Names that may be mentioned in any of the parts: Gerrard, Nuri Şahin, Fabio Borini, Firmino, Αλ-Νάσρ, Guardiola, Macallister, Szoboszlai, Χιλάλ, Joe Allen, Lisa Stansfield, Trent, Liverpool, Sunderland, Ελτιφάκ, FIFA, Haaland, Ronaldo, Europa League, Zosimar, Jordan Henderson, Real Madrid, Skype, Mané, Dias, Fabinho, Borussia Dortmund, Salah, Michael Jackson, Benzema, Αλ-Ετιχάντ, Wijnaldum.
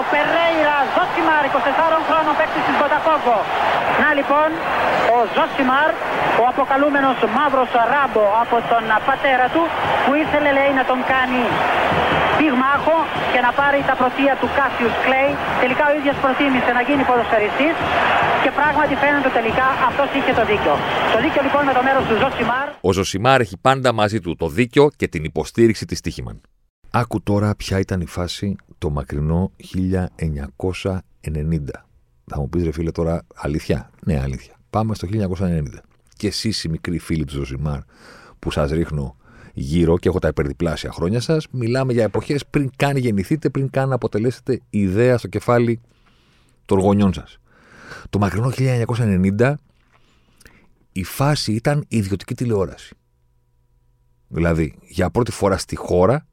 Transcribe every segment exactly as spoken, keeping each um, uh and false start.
Ο Περέιρα Zosimar, είκοσι τεσσάρων χρόνων παίκτης της Βοτακόβο. Να λοιπόν, ο Zosimar, ο αποκαλούμενος μαύρος Ράμπο από τον πατέρα του, που ήθελε λέει να τον κάνει πυγμάχο και να πάρει τα πρωτεία του Κάσιους Κλέη. Τελικά ο ίδιος προτίμησε να γίνει ποδοσφαιριστής και πράγματι φαίνεται τελικά αυτός είχε το δίκιο. Το δίκιο λοιπόν με το μέρος του Zosimar. Ο Zosimar έχει πάντα μαζί του το δίκιο και την υποστήριξη της Τύχημαν. Άκου τώρα ποια ήταν η φάση το μακρινό χίλια εννιακόσια ενενήντα. Θα μου πεις ρε φίλε τώρα αλήθεια. Ναι αλήθεια. Πάμε στο χίλια εννιακόσια ενενήντα. Και εσείς οι μικροί φίλοι του Zosimar που σας ρίχνω γύρω και έχω τα υπερδιπλάσια χρόνια σας, μιλάμε για εποχές πριν καν γεννηθείτε, πριν καν αποτελέσετε ιδέα στο κεφάλι των γονιών σας. Το μακρινό χίλια εννιακόσια ενενήντα η φάση ήταν ιδιωτική τηλεόραση. Δηλαδή για πρώτη φορά στη χώρα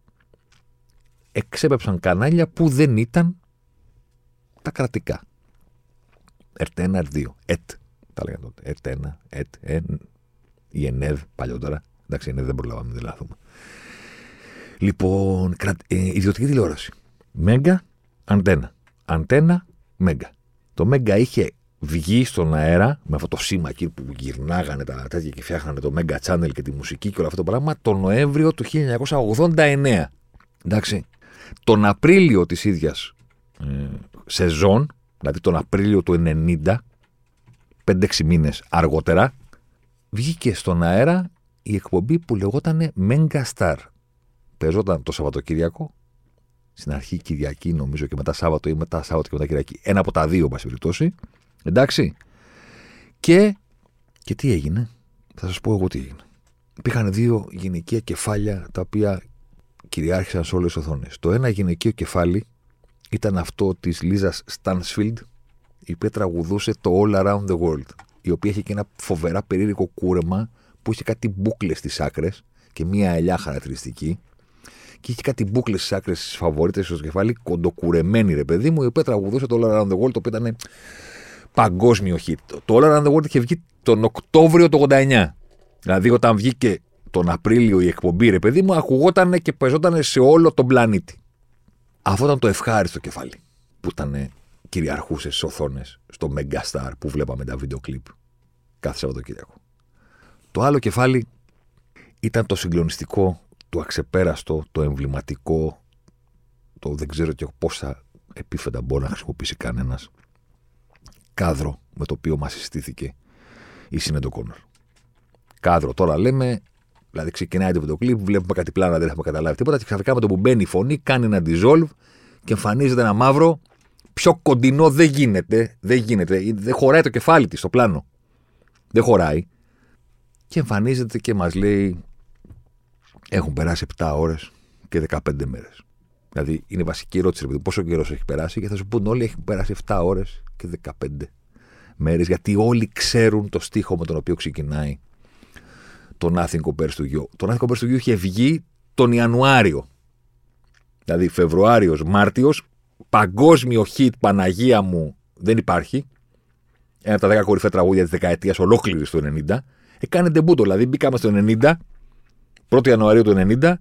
εξέπεψαν κανάλια που δεν ήταν τα κρατικά. ΕΡΤ ένα, ΕΡΤ δύο, ΕΤ, τα λέγανε τότε. ΕΡΤ ένα, ΕΤ, ΕΝ, η ΕΝΕΔ παλιότερα. Εντάξει, ναι, δεν προλάβαμε, δεν λάθουμε. Λοιπόν, κρα... ε, ιδιωτική τηλεόραση. Μέγκα, αντένα. Αντένα, Μέγκα. Το Μέγκα είχε βγει στον αέρα με αυτό το σήμα εκεί που γυρνάγανε τα τέτοια και φτιάχνανε το Μέγκα Channel και τη μουσική και όλο αυτό το πράγμα τον Νοέμβριο του χίλια εννιακόσια ογδόντα εννέα. Εντάξει. Τον Απρίλιο της ίδιας ε, σεζόν, δηλαδή τον Απρίλιο του ενενήντα, πέντε έξι μήνες αργότερα, βγήκε στον αέρα η εκπομπή που λεγόταν Mega Star. Παίζονταν το Σαββατοκύριακο, στην αρχή Κυριακή νομίζω και μετά Σάββατο ή μετά Σάββατο και μετά Κυριακή. Ένα από τα δύο, εν πάση περιπτώσει. Εντάξει. Και, και τι έγινε, θα σας πω εγώ τι έγινε. Υπήρχαν δύο γυναικεία κεφάλια τα οποία κυριάρχησαν σε όλες τις οθόνες. Το ένα γυναικείο κεφάλι ήταν αυτό της Lisa Stansfield, η οποία τραγουδούσε το All Around the World, η οποία είχε και ένα φοβερά περίεργο κούρεμα που είχε κάτι μπούκλες στις άκρες και μία ελιά χαρακτηριστική. Και είχε κάτι μπούκλες στις άκρες στις φαβορίτες στο κεφάλι, κοντοκουρεμένη ρε παιδί μου, η οποία τραγουδούσε το All Around the World, το οποίο ήταν παγκόσμιο hit. Το All Around the World είχε βγει τον Οκτώβριο του ογδόντα εννέα. Δηλαδή, όταν βγήκε τον Απρίλιο η εκπομπή, ρε παιδί μου, ακουγόταν και παίζονταν σε όλο τον πλανήτη. Αυτό ήταν το ευχάριστο κεφάλι που ήταν κυριαρχούσε στις οθόνες, στο Megastar που βλέπαμε τα βίντεο κλιπ κάθε Σαββατοκύριακο. Το άλλο κεφάλι ήταν το συγκλονιστικό, το αξεπέραστο, το εμβληματικό, το δεν ξέρω και πόσα επίθετα μπορεί να χρησιμοποιήσει κανένας κάδρο με το οποίο μας συστήθηκε η Sinéad O'Connor. Κάδρο τώρα λέμε, δηλαδή ξεκινάει το βίντεο κλιπ, βλέπουμε κάτι πλάνα, δεν έχουμε καταλάβει τίποτα και ξαφνικά με το που μπαίνει η φωνή κάνει ένα dissolve και εμφανίζεται ένα μαύρο, πιο κοντινό δεν γίνεται, δεν γίνεται, δεν χωράει το κεφάλι της στο πλάνο, δεν χωράει. Και εμφανίζεται και μας λέει έχουν περάσει επτά ώρες και δεκαπέντε μέρες. Δηλαδή είναι η βασική ερώτηση πόσο καιρός έχει περάσει και θα σου πούν όλοι έχουν περάσει επτά ώρες και δεκαπέντε μέρες γιατί όλοι ξέρουν το στίχο με τον οποίο ξεκινάει το Nothing Compares to You. Το Nothing Compares to You είχε βγει τον Ιανουάριο. Δηλαδή Φεβρουάριος, Μάρτιος, παγκόσμιο hit Παναγία μου δεν υπάρχει. Ένα από τα δέκα κορυφαία τραγούδια της δεκαετίας ολόκληρης του ενενήντα. Έκανε ντεμπούτο, δηλαδή μπήκαμε στο ενενήντα, πρώτη Ιανουαρίου του ενενήντα,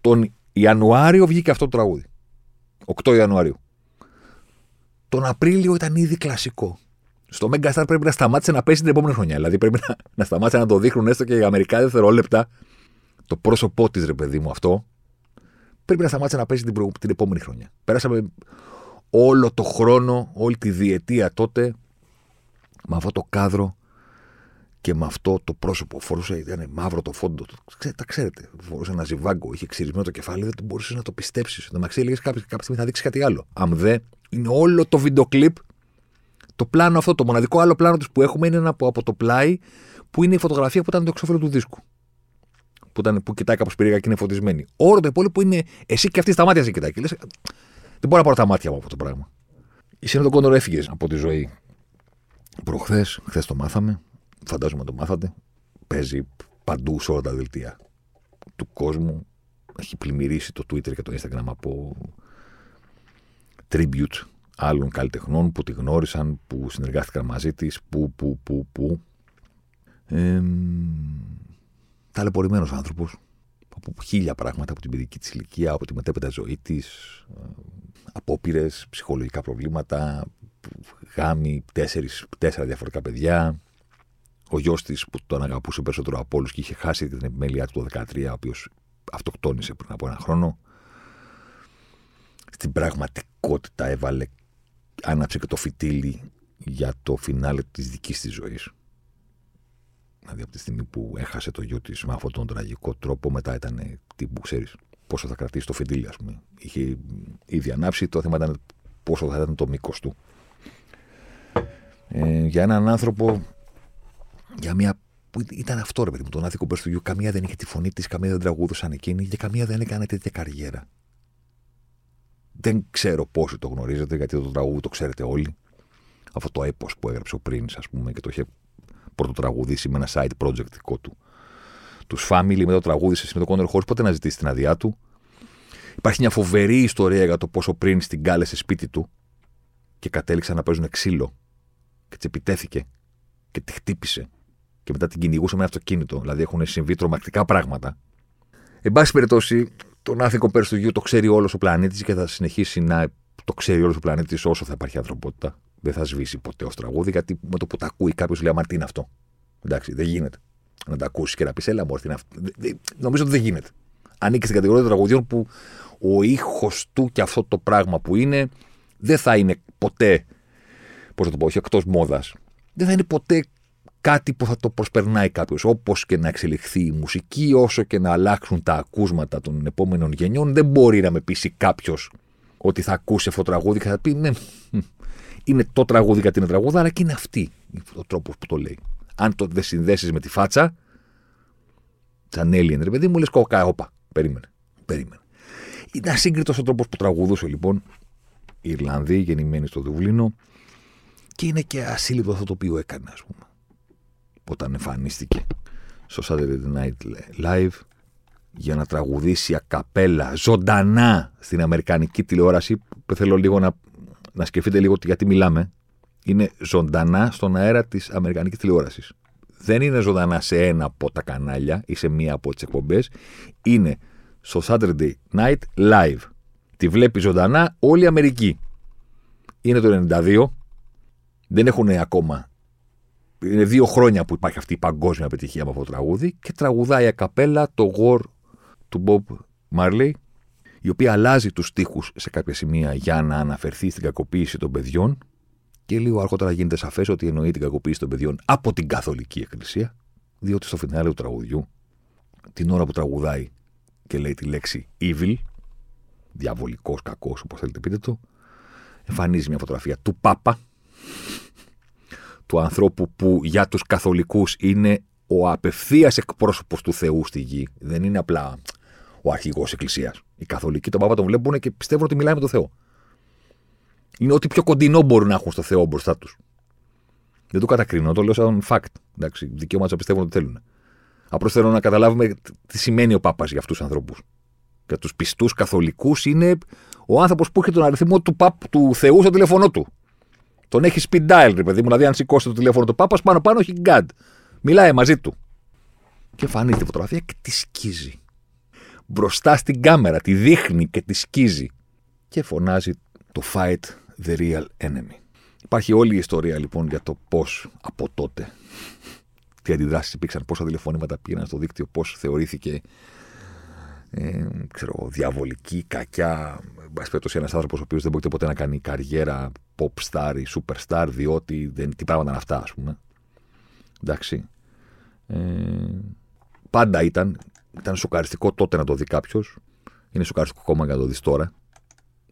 τον Ιανουάριο βγήκε αυτό το τραγούδι. οκτώ Ιανουαρίου. Τον Απρίλιο ήταν ήδη κλασικό. Στο Megastar πρέπει να σταμάτησε να πέσει την επόμενη χρονιά. Δηλαδή πρέπει να, να σταμάτησε να το δείχνουν έστω και για μερικά δευτερόλεπτα το πρόσωπό της, ρε παιδί μου, αυτό. Πρέπει να σταμάτησε να πέσει την, προ... την επόμενη χρονιά. Πέρασαμε όλο το χρόνο, όλη τη διετία τότε με αυτό το κάδρο. Και με αυτό το πρόσωπο φορούσε, ήταν μαύρο το φόντο του. Τα ξέρετε. Φορούσε ένα ζιβάγκο, είχε ξυρισμένο το κεφάλι, δεν μπορούσε να το πιστέψει. Να μαξί, έλεγε κάποια στιγμή θα δείξει κάτι άλλο. Αν δεν, είναι όλο το βίντεο κλιπ. Το πλάνο αυτό, το μοναδικό άλλο πλάνο του που έχουμε είναι ένα από, από το πλάι που είναι η φωτογραφία που ήταν το εξώφυλλο του δίσκου. Που, ήταν, που κοιτάει κάπως περίεργα και είναι φωτισμένη. Όλο το υπόλοιπο είναι εσύ και αυτή στα μάτια σε κοιτάει. Και λες, δεν μπορώ να πάρω τα μάτια μου από αυτό το πράγμα. Η Sinéad O'Connor έφυγε από τη ζωή προχθές, χθες το μάθαμε. Φαντάζομαι το μάθατε. Παίζει παντού σε όλα τα δελτία του κόσμου. Έχει πλημμυρίσει το Twitter και το Instagram από tribute άλλων καλλιτεχνών που τη γνώρισαν, που συνεργάστηκαν μαζί της, που, που, που, που. Ε, ταλαιπωρημένος άνθρωπος, από χίλια πράγματα, από την παιδική της ηλικία, από τη μετέπειτα ζωή της, απόπειρες, ψυχολογικά προβλήματα, γάμοι, τέσσερις, τέσσερα διαφορετικά παιδιά. Ο γιος της που τον αγαπούσε περισσότερο από όλους και είχε χάσει την επιμέλεια του το δεκατρία, ο οποίος αυτοκτόνησε πριν από ένα χρόνο. Στην πραγματικότητα έβαλε, άναψε και το φιτίλι για το φινάλε της δικής της ζωής. Δηλαδή από τη στιγμή που έχασε το γιο της με αυτόν τον τραγικό τρόπο, μετά ήταν τι που ξέρεις, πόσο θα κρατήσει το φιτίλι, ας πούμε. Είχε ήδη ανάψει, το θέμα ήταν πόσο θα ήταν το μήκος του. Ε, για έναν άνθρωπο, για μια που ήταν αυτό ρε παιδί μου, τον άδικο μπες του γιου, καμία δεν είχε τη φωνή της, καμία δεν τραγούδουσαν εκείνη και καμία δεν έκανε τέτοια καριέρα. Δεν ξέρω πόσοι το γνωρίζετε, γιατί το τραγούδι το ξέρετε όλοι. Αυτό το έπος που έγραψε ο Prince, ας πούμε, και το είχε πρωτοτραγουδήσει με ένα side project δικό του. Τους Family, μετά το τραγούδισε με τον Connor χωρίς ποτέ να ζητήσει την αδειά του. Υπάρχει μια φοβερή ιστορία για το πόσο ο Prince την κάλεσε σπίτι του και κατέληξαν να παίζουν ξύλο. Και της επιτέθηκε και τη χτύπησε. Και μετά την κυνηγούσε με ένα αυτοκίνητο. Δηλαδή έχουν συμβεί τρομακτικά πράγματα. Εν πάση περιπτώσει, τον άθικο πέρσι του γιου το ξέρει όλος ο πλανήτης και θα συνεχίσει να το ξέρει όλος ο πλανήτης όσο θα υπάρχει ανθρωπότητα. Δεν θα σβήσει ποτέ ως τραγούδι, γιατί με το που τα ακούει κάποιος λέει: Αμά τι είναι αυτό. Εντάξει, δεν γίνεται. Να τα ακούσει και να πει: Έλα, μου όρθει να. Νομίζω ότι δεν γίνεται. Ανήκει στην κατηγορία των τραγουδιών που ο ήχος του και αυτό το πράγμα που είναι δεν θα είναι ποτέ. Πώς θα το πω, όχι εκτός μόδας. Δεν θα είναι ποτέ κάτι που θα το προσπερνάει κάποιος. Όπως και να εξελιχθεί η μουσική, όσο και να αλλάξουν τα ακούσματα των επόμενων γενιών, δεν μπορεί να με πείσει κάποιος ότι θα ακούσει αυτό το τραγούδι και θα πει: Ναι, είναι το τραγούδι γιατί είναι τραγούδα, αλλά και είναι αυτή ο τρόπος που το λέει. Αν το δεν συνδέσεις με τη φάτσα, σαν alien, ρε παιδί μου, λες κοκά, όπα, περίμενε. περίμενε. Ήταν σύγκριτος ο τρόπος που τραγουδούσε λοιπόν οι Ιρλανδοί, γεννημένοι στο Δουβλίνο. Και είναι και ασύλληπτο αυτό το οποίο έκανε, ας πούμε, όταν εμφανίστηκε στο Saturday Night Live για να τραγουδήσει ακαπέλα ζωντανά στην αμερικανική τηλεόραση. Θέλω λίγο να, να σκεφτείτε λίγο γιατί μιλάμε. Είναι ζωντανά στον αέρα της αμερικανικής τηλεόρασης. Δεν είναι ζωντανά σε ένα από τα κανάλια ή σε μία από τις εκπομπές. Είναι στο Saturday Night Live. Τη βλέπει ζωντανά όλη η Αμερική. Είναι το ενενήντα δύο. Δεν έχουν ακόμα. Είναι δύο χρόνια που υπάρχει αυτή η παγκόσμια επιτυχία με αυτό το τραγούδι και τραγουδάει ακαπέλα το War του Bob Marley, η οποία αλλάζει τους στίχους σε κάποια σημεία για να αναφερθεί στην κακοποίηση των παιδιών και λίγο αργότερα γίνεται σαφές ότι εννοεί την κακοποίηση των παιδιών από την Καθολική Εκκλησία, διότι στο φινάλε του τραγουδιού, την ώρα που τραγουδάει και λέει τη λέξη evil, διαβολικός, κακός, όπως θέλετε πείτε το, εμφανίζει μια φωτογραφία του Πάπα, του ανθρώπου που για τους καθολικούς είναι ο απευθείας εκπρόσωπος του Θεού στη γη. Δεν είναι απλά ο αρχηγός εκκλησίας. Οι καθολικοί τον Πάπα τον βλέπουν και πιστεύουν ότι μιλάει με τον Θεό. Είναι ό,τι πιο κοντινό μπορούν να έχουν στο Θεό μπροστά τους. Δεν το κατακρίνω, το λέω σαν fact. Εντάξει, δικαίωμα να πιστεύουν ότι θέλουν. Απλώς θέλω να καταλάβουμε τι σημαίνει ο Πάπας για αυτούς τους ανθρώπους. Για τους πιστούς καθολικούς είναι ο άνθρωπος που έχει τον αριθμό του, Παπ, του Θεού στο τηλέφωνό του. Τον έχει speed dial, ρε παιδί μου. Δηλαδή, αν σηκώσει το τηλέφωνο του Πάπα, πάνω-πάνω έχει God. Μιλάει μαζί του. Και εμφανίζει τη φωτογραφία και τη σκίζει. Μπροστά στην κάμερα, τη δείχνει και τη σκίζει. Και φωνάζει το Fight the Real Enemy. Υπάρχει όλη η ιστορία λοιπόν για το πώς από τότε, τι αντιδράσεις υπήρξαν, πόσα τηλεφωνήματα πήγαιναν στο δίκτυο, πώς θεωρήθηκε ε, ξέρω, διαβολική, κακιά. Ας πέτωσε ένας άνθρωπος ο οποίος δεν μπορείτε ποτέ να κάνει καριέρα pop star ή super star, διότι δεν, τι πράγματα είναι αυτά, ας πούμε. Εντάξει. Ε, πάντα ήταν. Ήταν σοκαριστικό τότε να το δει κάποιος. Είναι σοκαριστικό ακόμα για να το δεις τώρα.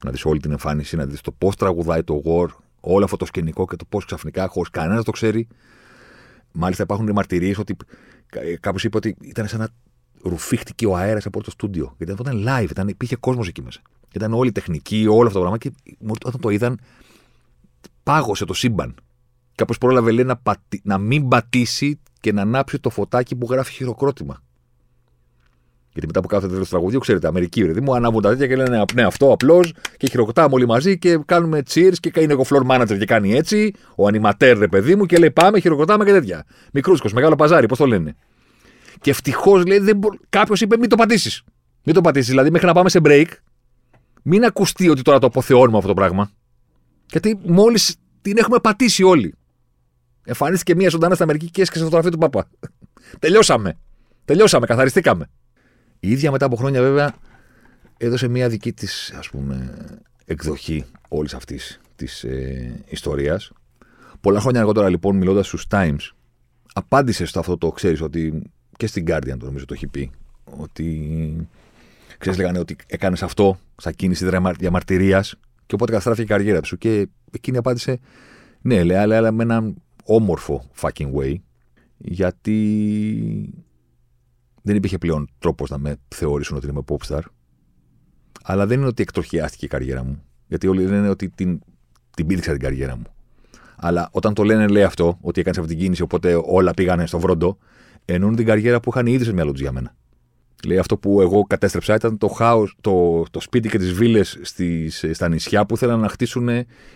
Να δεις όλη την εμφάνιση, να δεις το πώς τραγουδάει το War, όλο αυτό το σκηνικό και το πώς ξαφνικά, χωρίς κανένας να το ξέρει. Μάλιστα υπάρχουν μαρτυρίες ότι κάποιος είπε ότι ήταν σαν να ρουφήχτηκε ο αέρας από το στούντιο. Γιατί αυτό ήταν live, ήταν, υπήρχε κόσμος εκεί μέσα. Ήταν όλη τεχνική, όλο αυτό το πράγμα και όταν το είδαν, πάγωσε το σύμπαν. Κάποιος πρόλαβε λέει, να, πατη... να μην πατήσει και να ανάψει το φωτάκι που γράφει χειροκρότημα. Γιατί μετά από κάθε τέλος του τραγουδίου, ξέρετε, Αμερική, ρε, μου ανάβουν τα τέτοια και λένε ναι, αυτό απλώς και χειροκροτάμε όλοι μαζί και κάνουμε cheers και είναι ο floor manager και κάνει έτσι, ο animateur, ρε παιδί μου, και λέει πάμε, χειροκροτάμε και τέτοια. Μικρούσκος, μεγάλο παζάρι, πώς το λένε. Και ευτυχώς λέει δεν μπο... κάποιος είπε μην το πατήσεις. Μην το πατήσεις, δηλαδή μέχρι να πάμε σε break, μην ακουστεί ότι τώρα το αποθεώνουμε αυτό το πράγμα. Γιατί μόλις την έχουμε πατήσει όλοι. Εμφανίστηκε μία ζωντανά στην Αμερική και έσκασε το γραφείο του Παπά. Τελειώσαμε. Τελειώσαμε, καθαριστήκαμε. Η ίδια μετά από χρόνια βέβαια έδωσε μία δική της, ας πούμε, εκδοχή όλης αυτής της ε, ιστορίας. Πολλά χρόνια αργότερα λοιπόν, μιλώντας στους Times, απάντησε στο αυτό το, ξέρεις, ότι και στην Guardian το νομίζω το έχει πει, ότι ξέρεις λέγανε ότι έκανες αυτό στα κίνηση διαμαρτυρίας και οπότε καταστράφηκε η καριέρα σου. Και εκείνη απάντησε ναι, λέει, αλλά, αλλά με έναν όμορφο fucking way, γιατί δεν υπήρχε πλέον τρόπος να με θεωρήσουν ότι είμαι popstar. Αλλά δεν είναι ότι εκτροχιάστηκε η καριέρα μου. Γιατί όλοι λένε ότι την, την πήδηξα την καριέρα μου. Αλλά όταν το λένε, λέει αυτό, ότι έκανε αυτή την κίνηση, οπότε όλα πήγανε στο βρόντο, εννοούν την καριέρα που είχαν ήδη σε μυαλό τους για μένα. Λέει αυτό που εγώ κατέστρεψα ήταν το χάος, το, το σπίτι και τις βίλες στις, στα νησιά που θέλαν να χτίσουν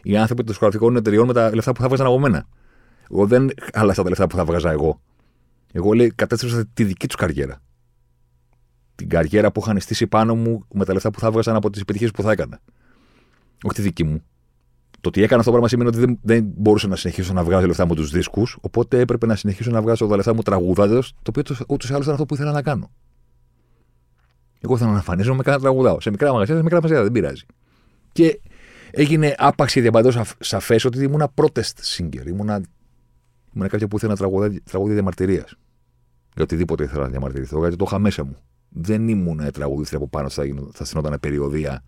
οι άνθρωποι των δισκογραφικών εταιριών με τα λεφτά που θα βγάζαν από μένα. Εγώ δεν άλλασα τα λεφτά που θα βγάζα εγώ. Εγώ, λέει, κατέστρεψα τη δική τους καριέρα. Την καριέρα που είχαν στήσει πάνω μου με τα λεφτά που θα βγάζαν από τις επιτυχίες που θα έκανα. Όχι τη δική μου. Το ότι έκανα αυτό το πράγμα σημαίνει ότι δεν, δεν μπορούσα να συνεχίσω να βγάζω λεφτά μου τους δίσκους, οπότε έπρεπε να συνεχίσω να βγάζω τα λεφτά μου τραγουδάζοντας, το οποίο ούτως ή άλλως ήταν αυτό που ήθελα να κάνω. Εγώ ήθελα να εμφανίζομαι και να τραγουδάω. Σε μικρά μαγαζιά, σε μικρά μαγαζιά, δεν πειράζει. Και έγινε άπαξ και διαπαντός σαφές ότι ήμουνα protest singer. Ήμουνα, ήμουνα κάποιο που ήθελα να τραγουδά, τραγουδία διαμαρτυρίας. Για οτιδήποτε ήθελα να διαμαρτυρηθώ, γιατί το είχα μέσα μου. Δεν ήμουν τραγουδίστρια από πάνω, θα, θα στυνόταν περιοδεία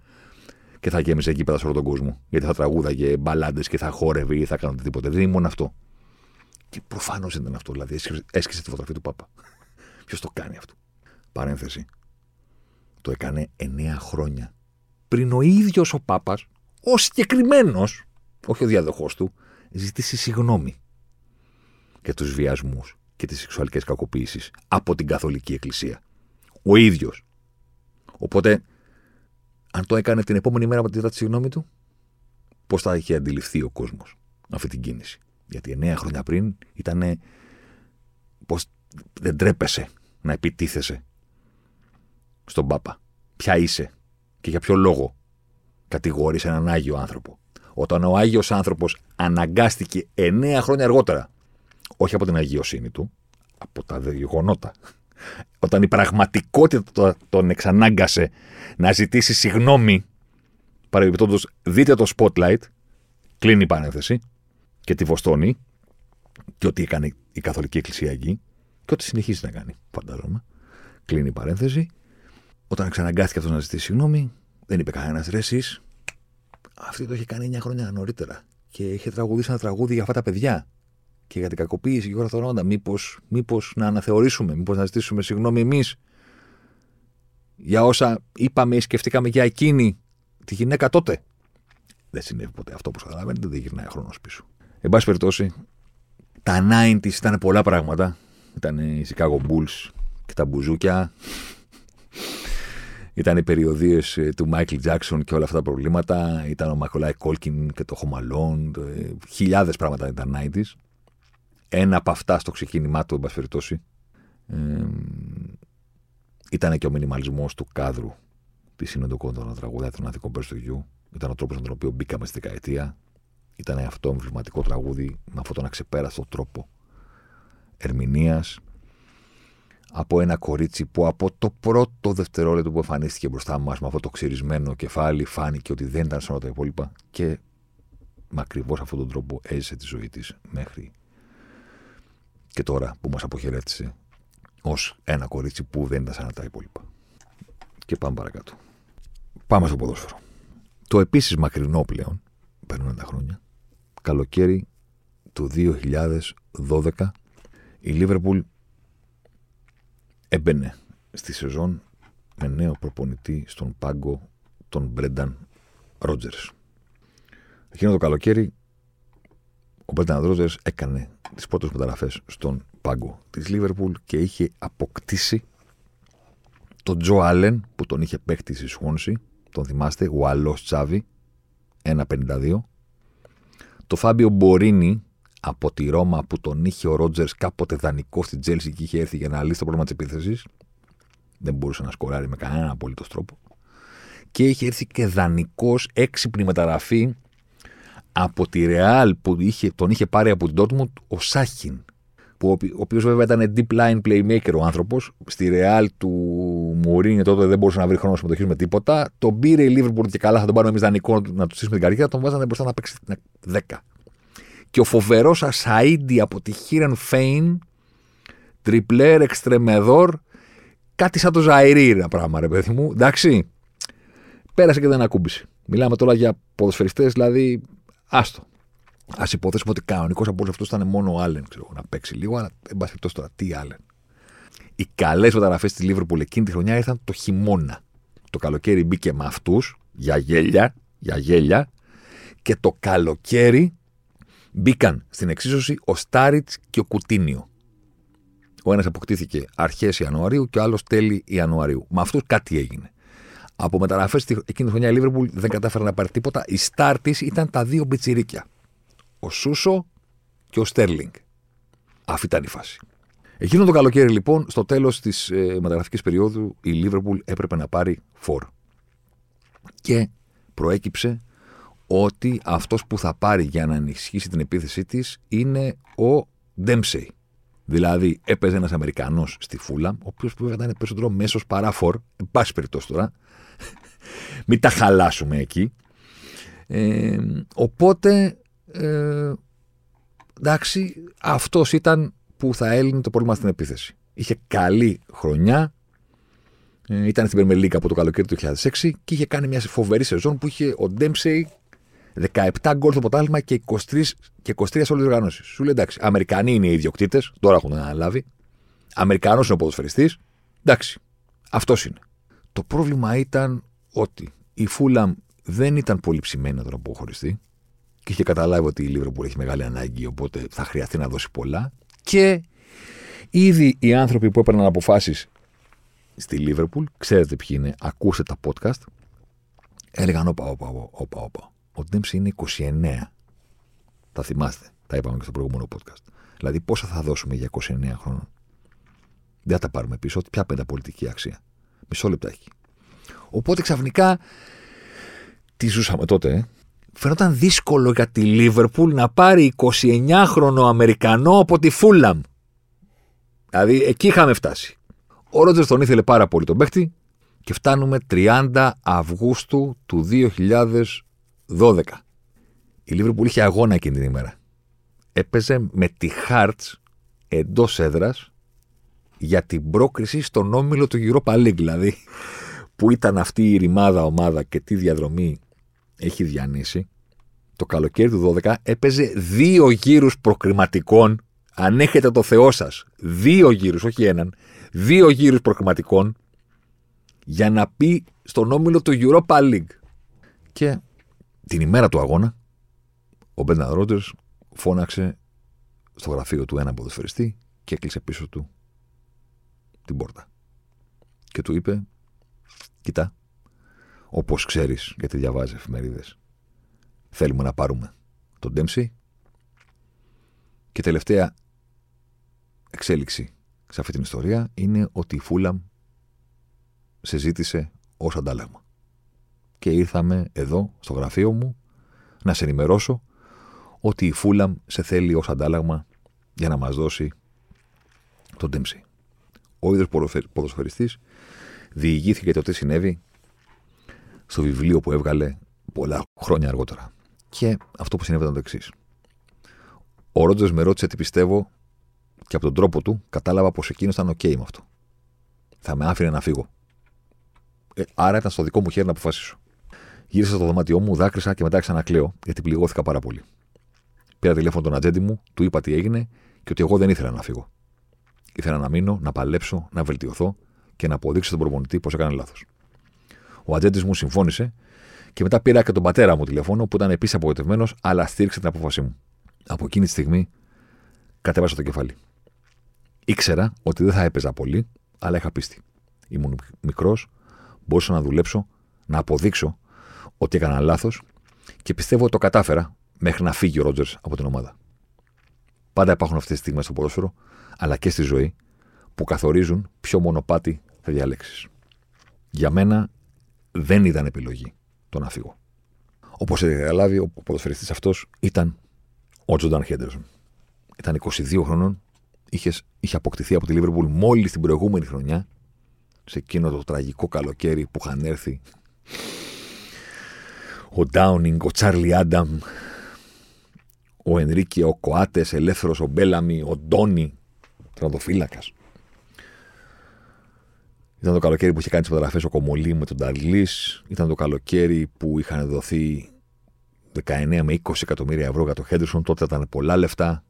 και θα γέμιζε γήπεδα σε όλο τον κόσμο. Γιατί θα τραγούδαγε μπαλάντες και θα χόρευε ή θα κάνω οτιδήποτε. Δεν ήμουν αυτό. Και προφανώς δεν ήταν αυτό. Δηλαδή, έσκησε τη φωτογραφία του Πάπα. Ποιος το κάνει αυτό. Παρένθεση. Το έκανε εννέα χρόνια πριν ο ίδιος ο Πάπας, ο συγκεκριμένος, όχι ο διαδοχός του, ζητήσει συγγνώμη για τους βιασμούς και τις σεξουαλικές κακοποιήσεις από την Καθολική Εκκλησία. Ο ίδιος. Οπότε, αν το έκανε την επόμενη μέρα από τη ζητάτη συγγνώμη του, πώς θα είχε αντιληφθεί ο κόσμος αυτή την κίνηση. Γιατί εννέα χρόνια πριν ήταν πως δεν τρέπεσαι να επιτίθεσαι στον Πάπα. Ποια είσαι και για ποιο λόγο κατηγορείς έναν Άγιο άνθρωπο. Όταν ο Άγιος άνθρωπος αναγκάστηκε εννέα χρόνια αργότερα, όχι από την αγιοσύνη του, από τα γεγονότα, όταν η πραγματικότητα τον εξανάγκασε να ζητήσει συγγνώμη, παρεμπιπτόντως δείτε το Spotlight, κλείνει η παρένθεση, και τη Βοστόνη, και ό,τι έκανε η Καθολική Εκκλησία εκεί, και ό,τι συνεχίζει να κάνει, φαντάζομαι, κλείνει η παρένθεση. Όταν ξαναγκάστηκε αυτός να ζητήσει συγγνώμη, δεν είπε κανένας ρε εσείς. Αυτή το είχε κάνει εννέα χρόνια νωρίτερα. Και είχε τραγουδίσει ένα τραγούδι για αυτά τα παιδιά. Και για την κακοποίηση και όλα αυτά τα πράγματα. Μήπως, μήπως να αναθεωρήσουμε, μήπως να ζητήσουμε συγγνώμη εμείς για όσα είπαμε ή σκεφτήκαμε για εκείνη τη γυναίκα τότε. Δεν συνέβη ποτέ αυτό που καταλαβαίνετε, δεν γυρνάει χρόνος πίσω. Εν πάση περιπτώσει, τα ενενήντα ήταν πολλά πράγματα. Ήταν οι Chicago Bulls και τα μπουζούκια. Ήταν οι περιοδίες του Michael Jackson και όλα αυτά τα προβλήματα. Ήταν ο Macaulay Culkin και το Home Alone. Χιλιάδες πράγματα ήταν ενενήντα. Ένα από αυτά στο ξεκίνημά του, εν πάση περιπτώσει, ήταν και ο μινιμαλισμός του κάδρου της συνοδοκόντων να τραγουδάει τον Άδικο Μπέρς του Γιού. Ήταν ο τρόπος με τον οποίο μπήκαμε στη δεκαετία. Ήταν αυτό εμβληματικό τραγούδι με αυτόν τον αξεπέραστο τρόπο ερμηνείας. Από ένα κορίτσι που από το πρώτο δευτερόλεπτο που εμφανίστηκε μπροστά μας με αυτό το ξυρισμένο κεφάλι, φάνηκε ότι δεν ήταν σαν όλα τα υπόλοιπα και με ακριβώς αυτόν τον τρόπο έζησε τη ζωή της μέχρι και τώρα που μας αποχαιρέτησε ως ένα κορίτσι που δεν ήταν σαν τα υπόλοιπα. Και πάμε παρακάτω. Πάμε στο ποδόσφαιρο. Το επίσης μακρινό πλέον, περνούν τα χρόνια, καλοκαίρι του δύο χιλιάδες δώδεκα, η Liverpool έμπαινε στη σεζόν με νέο προπονητή στον πάγκο, τον Brendan Rodgers. Εκείνο το καλοκαίρι ο Brendan Rodgers έκανε τις πρώτες μεταγραφές στον πάγκο της Liverpool και είχε αποκτήσει τον Τζο Άλεν που τον είχε παίχτη στη Σουόνση, τον θυμάστε, Ουαλός Τσάβη, ένα πενήντα δύο. Το Φάμπιο Μπορίνι από τη Ρώμα που τον είχε ο Ρότζερς κάποτε δανεικό στην Chelsea και είχε έρθει για να λύσει το πρόβλημα της επίθεσης. Δεν μπορούσε να σκοράρει με κανέναν απολύτως τρόπο. Και είχε έρθει και δανεικός, έξυπνη μεταγραφή από τη Ρεάλ που είχε, τον είχε πάρει από την Dortmund ο Σάχιν, που, ο οποίος βέβαια ήταν deep line playmaker ο άνθρωπος. Στη Ρεάλ του Μουρίνι τότε δεν μπορούσε να βρει χρόνο συμμετοχής με τίποτα. Τον πήρε η Liverpool και καλά, θα τον πάρουμε εμείς δανεικό να του στήσουμε την καριέρα. Τον βάζανε μπροστά να παίξει δέκα. Και ο φοβερός Ασαΐντι από τη Χίρενφέιν, τριπλέρ, εξτρεμεδόρ, κάτι σαν το Ζαϊρί ένα πράγμα, ρε παιδί μου. Εντάξει. Πέρασε και δεν ακούμπησε. Μιλάμε τώρα για ποδοσφαιριστές, δηλαδή άστο. Ας υποθέσουμε ότι κανονικός από όλους αυτούς ήταν μόνο ο Άλεν, ξέρω, να παίξει λίγο, αλλά εν πάση περιπτώσει τώρα, τι Άλεν. Οι καλές μεταγραφές της Λίβερπουλ εκείνη τη χρονιά ήρθαν το χειμώνα. Το καλοκαίρι μπήκε με αυτούς για γέλια, για γέλια, και το καλοκαίρι μπήκαν στην εξίσωση ο Στάριτς και ο Κουτίνιο. Ο ένας αποκτήθηκε αρχές Ιανουαρίου και ο άλλος τέλη Ιανουαρίου. Με αυτούς κάτι έγινε. Από μεταγραφές εκείνη τη χρονιά η Λίβερπουλ δεν κατάφερε να πάρει τίποτα. Η στάρ της ήταν τα δύο μπιτσιρίκια. Ο Σούσο και ο Στέρλινγκ. Αυτή ήταν η φάση. Εκείνο το καλοκαίρι λοιπόν, στο τέλος της ε, μεταγραφικής περίοδου, η Λίβερπουλ έπρεπε να πάρει φορ. Και προέκυψε ότι αυτός που θα πάρει για να ενισχύσει την επίθεσή της είναι ο Ντέμψεϊ. Δηλαδή έπαιζε ένας Αμερικανός στη Φούλαμ, ο οποίος βέβαια ήταν περισσότερο μέσος παρά φορ, εν πάση περιπτώσει τώρα. Μην τα χαλάσουμε εκεί. Ε, οπότε, ε, εντάξει, αυτός ήταν που θα έλυνε το πρόβλημα στην επίθεση. Είχε καλή χρονιά, ε, ήταν στην Premier League από το καλοκαίρι του δύο χιλιάδες έξι και είχε κάνει μια φοβερή σεζόν που είχε ο Ντέμψεϊ δεκαεπτά γκολ στο ποτάλμα και είκοσι τρία, και είκοσι τρία σε όλες τις οργανώσεις. Σου λέει εντάξει, Αμερικανοί είναι οι ιδιοκτήτες, τώρα έχουν αναλάβει. Αμερικανός είναι ο ποδοσφαιριστής, εντάξει, αυτός είναι. Το πρόβλημα ήταν ότι η Φούλαμ δεν ήταν πολύ ψημένη να τον αποχωριστεί και είχε καταλάβει ότι η Λίβερπουλ έχει μεγάλη ανάγκη, οπότε θα χρειαστεί να δώσει πολλά. Και ήδη οι άνθρωποι που έπαιρναν αποφάσεις στη Λίβερπουλ, ξέρετε ποιοι είναι, ακούστε τα podcast, έλεγαν όπα, όπα, όπα, όπα. Ο Ντέμψη είναι είκοσι εννέα. Τα θυμάστε, τα είπαμε και στο προηγούμενο podcast. Δηλαδή, πόσα θα δώσουμε για είκοσι εννέα χρόνων. Δεν θα τα πάρουμε πίσω, ποια πενταπολιτική αξία. Μισό λεπτά έχει. Οπότε ξαφνικά, τι ζούσαμε τότε, ε? Φαινόταν δύσκολο για τη Λίβερπουλ να πάρει εικοσιεννιάχρονο Αμερικανό από τη Φούλαμ. Δηλαδή, εκεί είχαμε φτάσει. Ο Ρότζερς τον ήθελε πάρα πολύ τον παίχτη και φτάνουμε τριάντα Αυγούστου του δύο χιλιάδες δώδεκα. Η Λίβερπουλ είχε αγώνα εκείνη την ημέρα. Έπαιζε με τη Χάρτς εντός έδρας για την πρόκριση στον όμιλο του Europa League, δηλαδή που ήταν αυτή η ρημάδα ομάδα και τι διαδρομή έχει διανύσει. Το καλοκαίρι του δύο χιλιάδες δώδεκα έπαιζε δύο γύρους προκριματικών. Αν έχετε το Θεό σας, δύο γύρους, όχι έναν, δύο γύρους προκριματικών για να πει στον όμιλο του Europa League. Και την ημέρα του αγώνα, ο Μπρένταν Ρότζερς φώναξε στο γραφείο του έναν ποδοσφαιριστή και έκλεισε πίσω του την πόρτα. Και του είπε, κοιτά, όπως ξέρεις, γιατί διαβάζει εφημερίδες, θέλουμε να πάρουμε τον Ντέμψεϊ. Και τελευταία εξέλιξη σε αυτή την ιστορία είναι ότι η Φούλαμ σε ζήτησε ως αντάλλαγμα. Και ήρθαμε εδώ, στο γραφείο μου, να σε ενημερώσω ότι η Φούλαμ σε θέλει ως αντάλλαγμα για να μας δώσει τον Ντέμψεϊ. Ο ίδιος ποδοσφαιριστής διηγήθηκε το τι συνέβη στο βιβλίο που έβγαλε πολλά χρόνια αργότερα. Και αυτό που συνέβη ήταν το εξής. Ο Ρότζερς με ρώτησε τι πιστεύω και από τον τρόπο του κατάλαβα πως εκείνος ήταν ok με αυτό. Θα με άφηνε να φύγω. Ε, άρα ήταν στο δικό μου χέρι να αποφασίσω. Γύρισα στο δωμάτιό μου, δάκρυσα και μετά ξανακλαίω γιατί πληγώθηκα πάρα πολύ. Πήρα τηλέφωνο τον ατζέντη μου, του είπα τι έγινε και ότι εγώ δεν ήθελα να φύγω. Ήθελα να μείνω, να παλέψω, να βελτιωθώ και να αποδείξω στον προπονητή πως έκανε λάθος. Ο ατζέντης μου συμφώνησε και μετά πήρα και τον πατέρα μου τηλέφωνο που ήταν επίσης απογοητευμένος, αλλά στήριξε την απόφασή μου. Από εκείνη τη στιγμή κατέβασα το κεφάλι. Ήξερα ότι δεν θα έπαιζα πολύ, αλλά είχα πίστη. ήμουν μικρός, μπορούσα να δουλέψω, να αποδείξω ότι έκανα λάθος και πιστεύω ότι το κατάφερα μέχρι να φύγει ο Ρότζερς από την ομάδα. Πάντα υπάρχουν αυτές τις στιγμές στο ποδόσφαιρο, αλλά και στη ζωή, που καθορίζουν ποιο μονοπάτι θα διαλέξεις. Για μένα δεν ήταν επιλογή το να φύγω. Όπως είχε καταλάβει, ο ποδοσφαιριστής αυτός ήταν ο Τζόνταν Χέντερσον. Ήταν είκοσι δύο χρονών, είχες, είχε αποκτηθεί από τη Λίβερπουλ μόλις την προηγούμενη χρονιά, σε εκείνο το τραγικό καλοκαίρι που είχαν έρθει ο Ντάουνινγκ, ο Τσάρλι Άνταμ, ο Ενρίκε, ο Κοάτες, Ελεύθερος, ο Μπέλαμι, ο Ντόνι, τραγωδοφύλακας. Ήταν το καλοκαίρι που είχε κάνει τις φωτογραφίες ο Κομολή με τον Νταλής. Ήταν το καλοκαίρι που είχαν δοθεί δεκαεννέα με είκοσι εκατομμύρια ευρώ για τον Χέντερσον. Τότε ήταν πολλά λεφτά.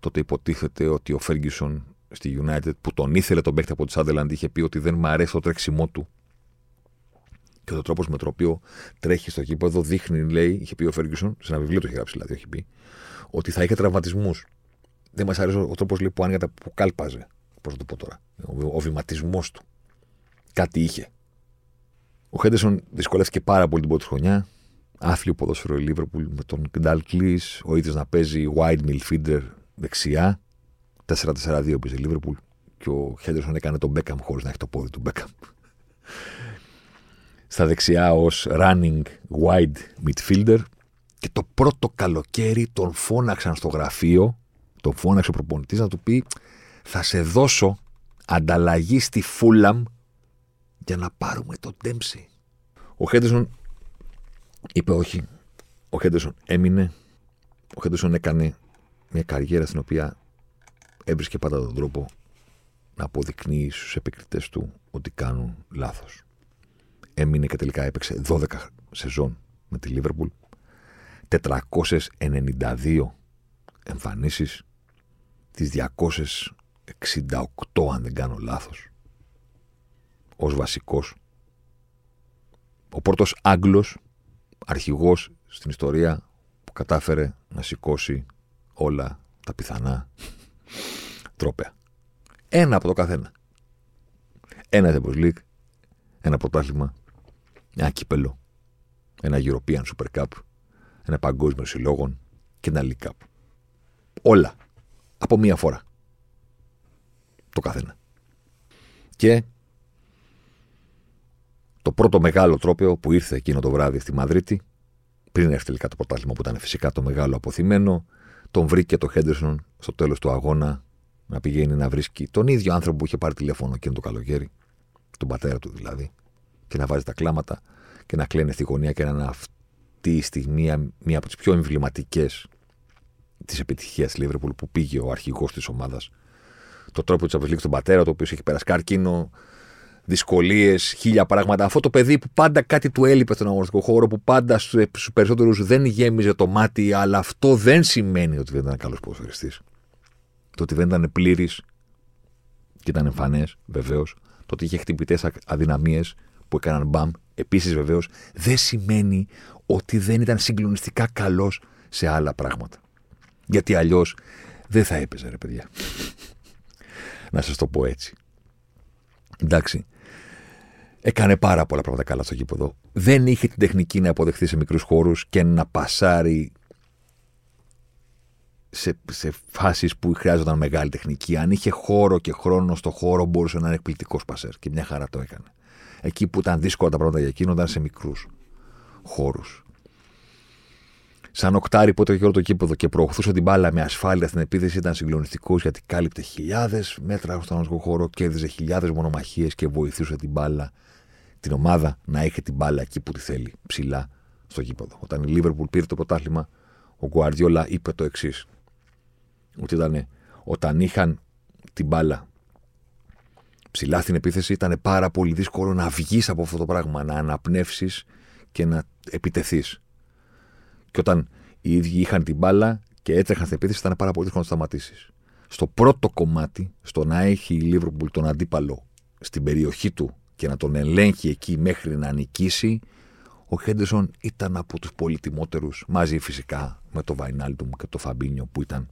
Τότε υποτίθεται ότι ο Φέργκισον στη United, που τον ήθελε τον παίκτη από τη Σάντερλαντ, είχε πει ότι δεν μου αρέσει το τρέξιμό του. Και ο τρόπος με τον οποίο τρέχει στο γήπεδο δείχνει, λέει, είχε πει ο Φέργκισον, σε ένα βιβλίο το είχε γράψει, δηλαδή, είχε πει, ότι θα είχε τραυματισμούς. Δεν μας αρέσει ο τρόπος που άνοιγε, που κάλπαζε. Πώς θα το πω τώρα, ο βηματισμός του. Κάτι είχε. Ο Χέντερσον δυσκολεύτηκε πάρα πολύ την πρώτη χρονιά. Άθλιο ποδόσφαιρο η Λίβερπουλ με τον Νταλκλής, ο ίδιος να παίζει wide midfielder δεξιά. τέσσερα τέσσερα δύο παίζει η Λίβερπουλ και ο Χέντερσον έκανε τον Μπέκαμ χωρίς να έχει το πόδι του Μπέκαμ. Στα δεξιά ως running wide midfielder. Και το πρώτο καλοκαίρι τον φώναξαν στο γραφείο, τον φώναξε ο προπονητής να του πει: θα σε δώσω ανταλλαγή στη Φούλαμ για να πάρουμε τον Ντέμψη. Ο Χέντερσον είπε όχι. Ο Χέντερσον έμεινε. Ο Χέντερσον έκανε μια καριέρα στην οποία έβρισκε πάντα τον τρόπο να αποδεικνύει στους επικριτές του ότι κάνουν λάθος. Έμεινε και τελικά έπαιξε δώδεκα σεζόν με τη Λίβερπουλ, τετρακόσιες ενενήντα δύο εμφανίσεις, τις διακόσιες εξήντα οκτώ αν δεν κάνω λάθος, ως βασικός. Ο πρώτος Άγγλος αρχηγός στην ιστορία που κατάφερε να σηκώσει όλα τα πιθανά τρόπαια. Ένα από το καθένα. Ένα Champions League, ένα πρωτάθλημα, ένα κύπελο, ένα European Super Cup, ένα παγκόσμιο συλλόγων και ένα League Cup. Όλα. Από μία φορά. Το καθένα. Και το πρώτο μεγάλο τρόπαιο που ήρθε εκείνο το βράδυ στη Μαδρίτη, πριν έρθει τελικά το πρωτάθλημα που ήταν φυσικά το μεγάλο αποθυμένο, τον βρήκε το Χέντερσον στο τέλος του αγώνα να πηγαίνει να βρίσκει τον ίδιο άνθρωπο που είχε πάρει τηλέφωνο εκείνο το καλοκαίρι, τον πατέρα του δηλαδή, και να βάζει τα κλάματα και να κλαίνε στη γωνία και να είναι αυτή η στιγμή μία από τις πιο εμβληματικές της επιτυχίας Λίβερπουλ, που πήγε ο αρχηγός της ομάδας. Το τρόπο τη αποφύγει τον πατέρα, το οποίο έχει περάσει καρκίνο, δυσκολίες, χίλια πράγματα. Αυτό το παιδί που πάντα κάτι του έλειπε στον αγωνιστικό χώρο, που πάντα στους περισσότερους δεν γέμιζε το μάτι, αλλά αυτό δεν σημαίνει ότι δεν ήταν καλός ποδοσφαιριστής. Το ότι δεν ήταν πλήρης, και ήταν εμφανές βεβαίως. Το ότι είχε χτυπητές αδυναμίες που έκαναν μπαμ, επίσης βεβαίως, δεν σημαίνει ότι δεν ήταν συγκλονιστικά καλός σε άλλα πράγματα. Γιατί αλλιώς δεν θα έπαιζε, ρε παιδιά. Να σας το πω έτσι. Εντάξει. Έκανε πάρα πολλά πράγματα καλά στο γήπεδο. Δεν είχε την τεχνική να αποδεχθεί σε μικρούς χώρους και να πασάρει σε, σε φάσεις που χρειάζονταν μεγάλη τεχνική. Αν είχε χώρο και χρόνο στο χώρο, μπορούσε να είναι εκπληκτικός πασέρ. Και μια χαρά το έκανε. Εκεί που ήταν δύσκολα τα πράγματα για εκείνο, ήταν σε μικρούς χώρους. Σαν οκτάρι που έτρεχε όλο το κήπεδο και προωθούσε την μπάλα με ασφάλεια στην επίθεση, ήταν συγκλονιστικός γιατί κάλυπτε χιλιάδες μέτρα στον αγωνιστικό χώρο, κέρδιζε χιλιάδες μονομαχίες και βοηθούσε την μπάλα, την ομάδα να έχει την μπάλα εκεί που τη θέλει, ψηλά στο κήπεδο. Όταν η Λίβερπουλ πήρε το πρωτάθλημα, ο Γκουαρδιόλα είπε το εξής: ότι ήταν όταν είχαν την μπάλα ψηλά στην επίθεση, ήταν πάρα πολύ δύσκολο να βγεις από αυτό το πράγμα, να αναπνεύσεις και να επιτεθείς. Και όταν οι ίδιοι είχαν την μπάλα και έτρεχαν στην επίθεση, ήταν πάρα πολύ δύσκολο να σταματήσεις. Στο πρώτο κομμάτι, στο να έχει η Λίβερπουλ τον αντίπαλο στην περιοχή του και να τον ελέγχει εκεί μέχρι να νικήσει, ο Χέντερσον ήταν από τους πολυτιμότερους, μαζί φυσικά με τον Βαϊνάλντουμ και τον Φαμπίνιο που ήταν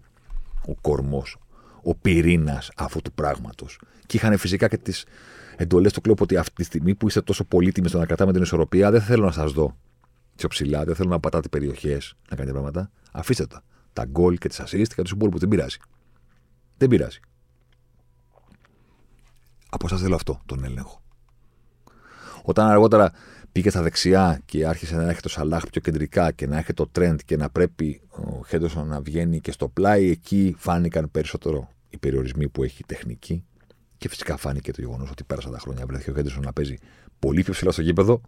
ο κορμός ο πυρήνας αυτού του πράγματος. Και είχαν φυσικά και τις εντολές του Κλόπ ότι αυτή τη στιγμή που είστε τόσο πολύτιμοι στο να κρατάμε την ισορροπία, δεν θέλω να σας δω πιο ψηλά, δεν θέλω να πατάτε περιοχές, να κάνετε πράγματα. Αφήστε τα. Τα γκολ και τις ασίστ και τους γκολ που δεν πειράζει. Δεν πειράζει. Από σας θέλω αυτό, τον έλεγχο. Όταν αργότερα πήγε στα δεξιά και άρχισε να έχει το Σαλάχ πιο κεντρικά και να έχει το Τρέντ και να πρέπει ο Χέντερσον να βγαίνει και στο πλάι, εκεί φάνηκαν περισσότερο οι περιορισμοί που έχει η τεχνική. Και φυσικά φάνηκε το γεγονός ότι πέρασαν τα χρόνια, βρέθηκε ο Χέντερσον να παίζει πολύ πιο ψηλά στο γήπεδο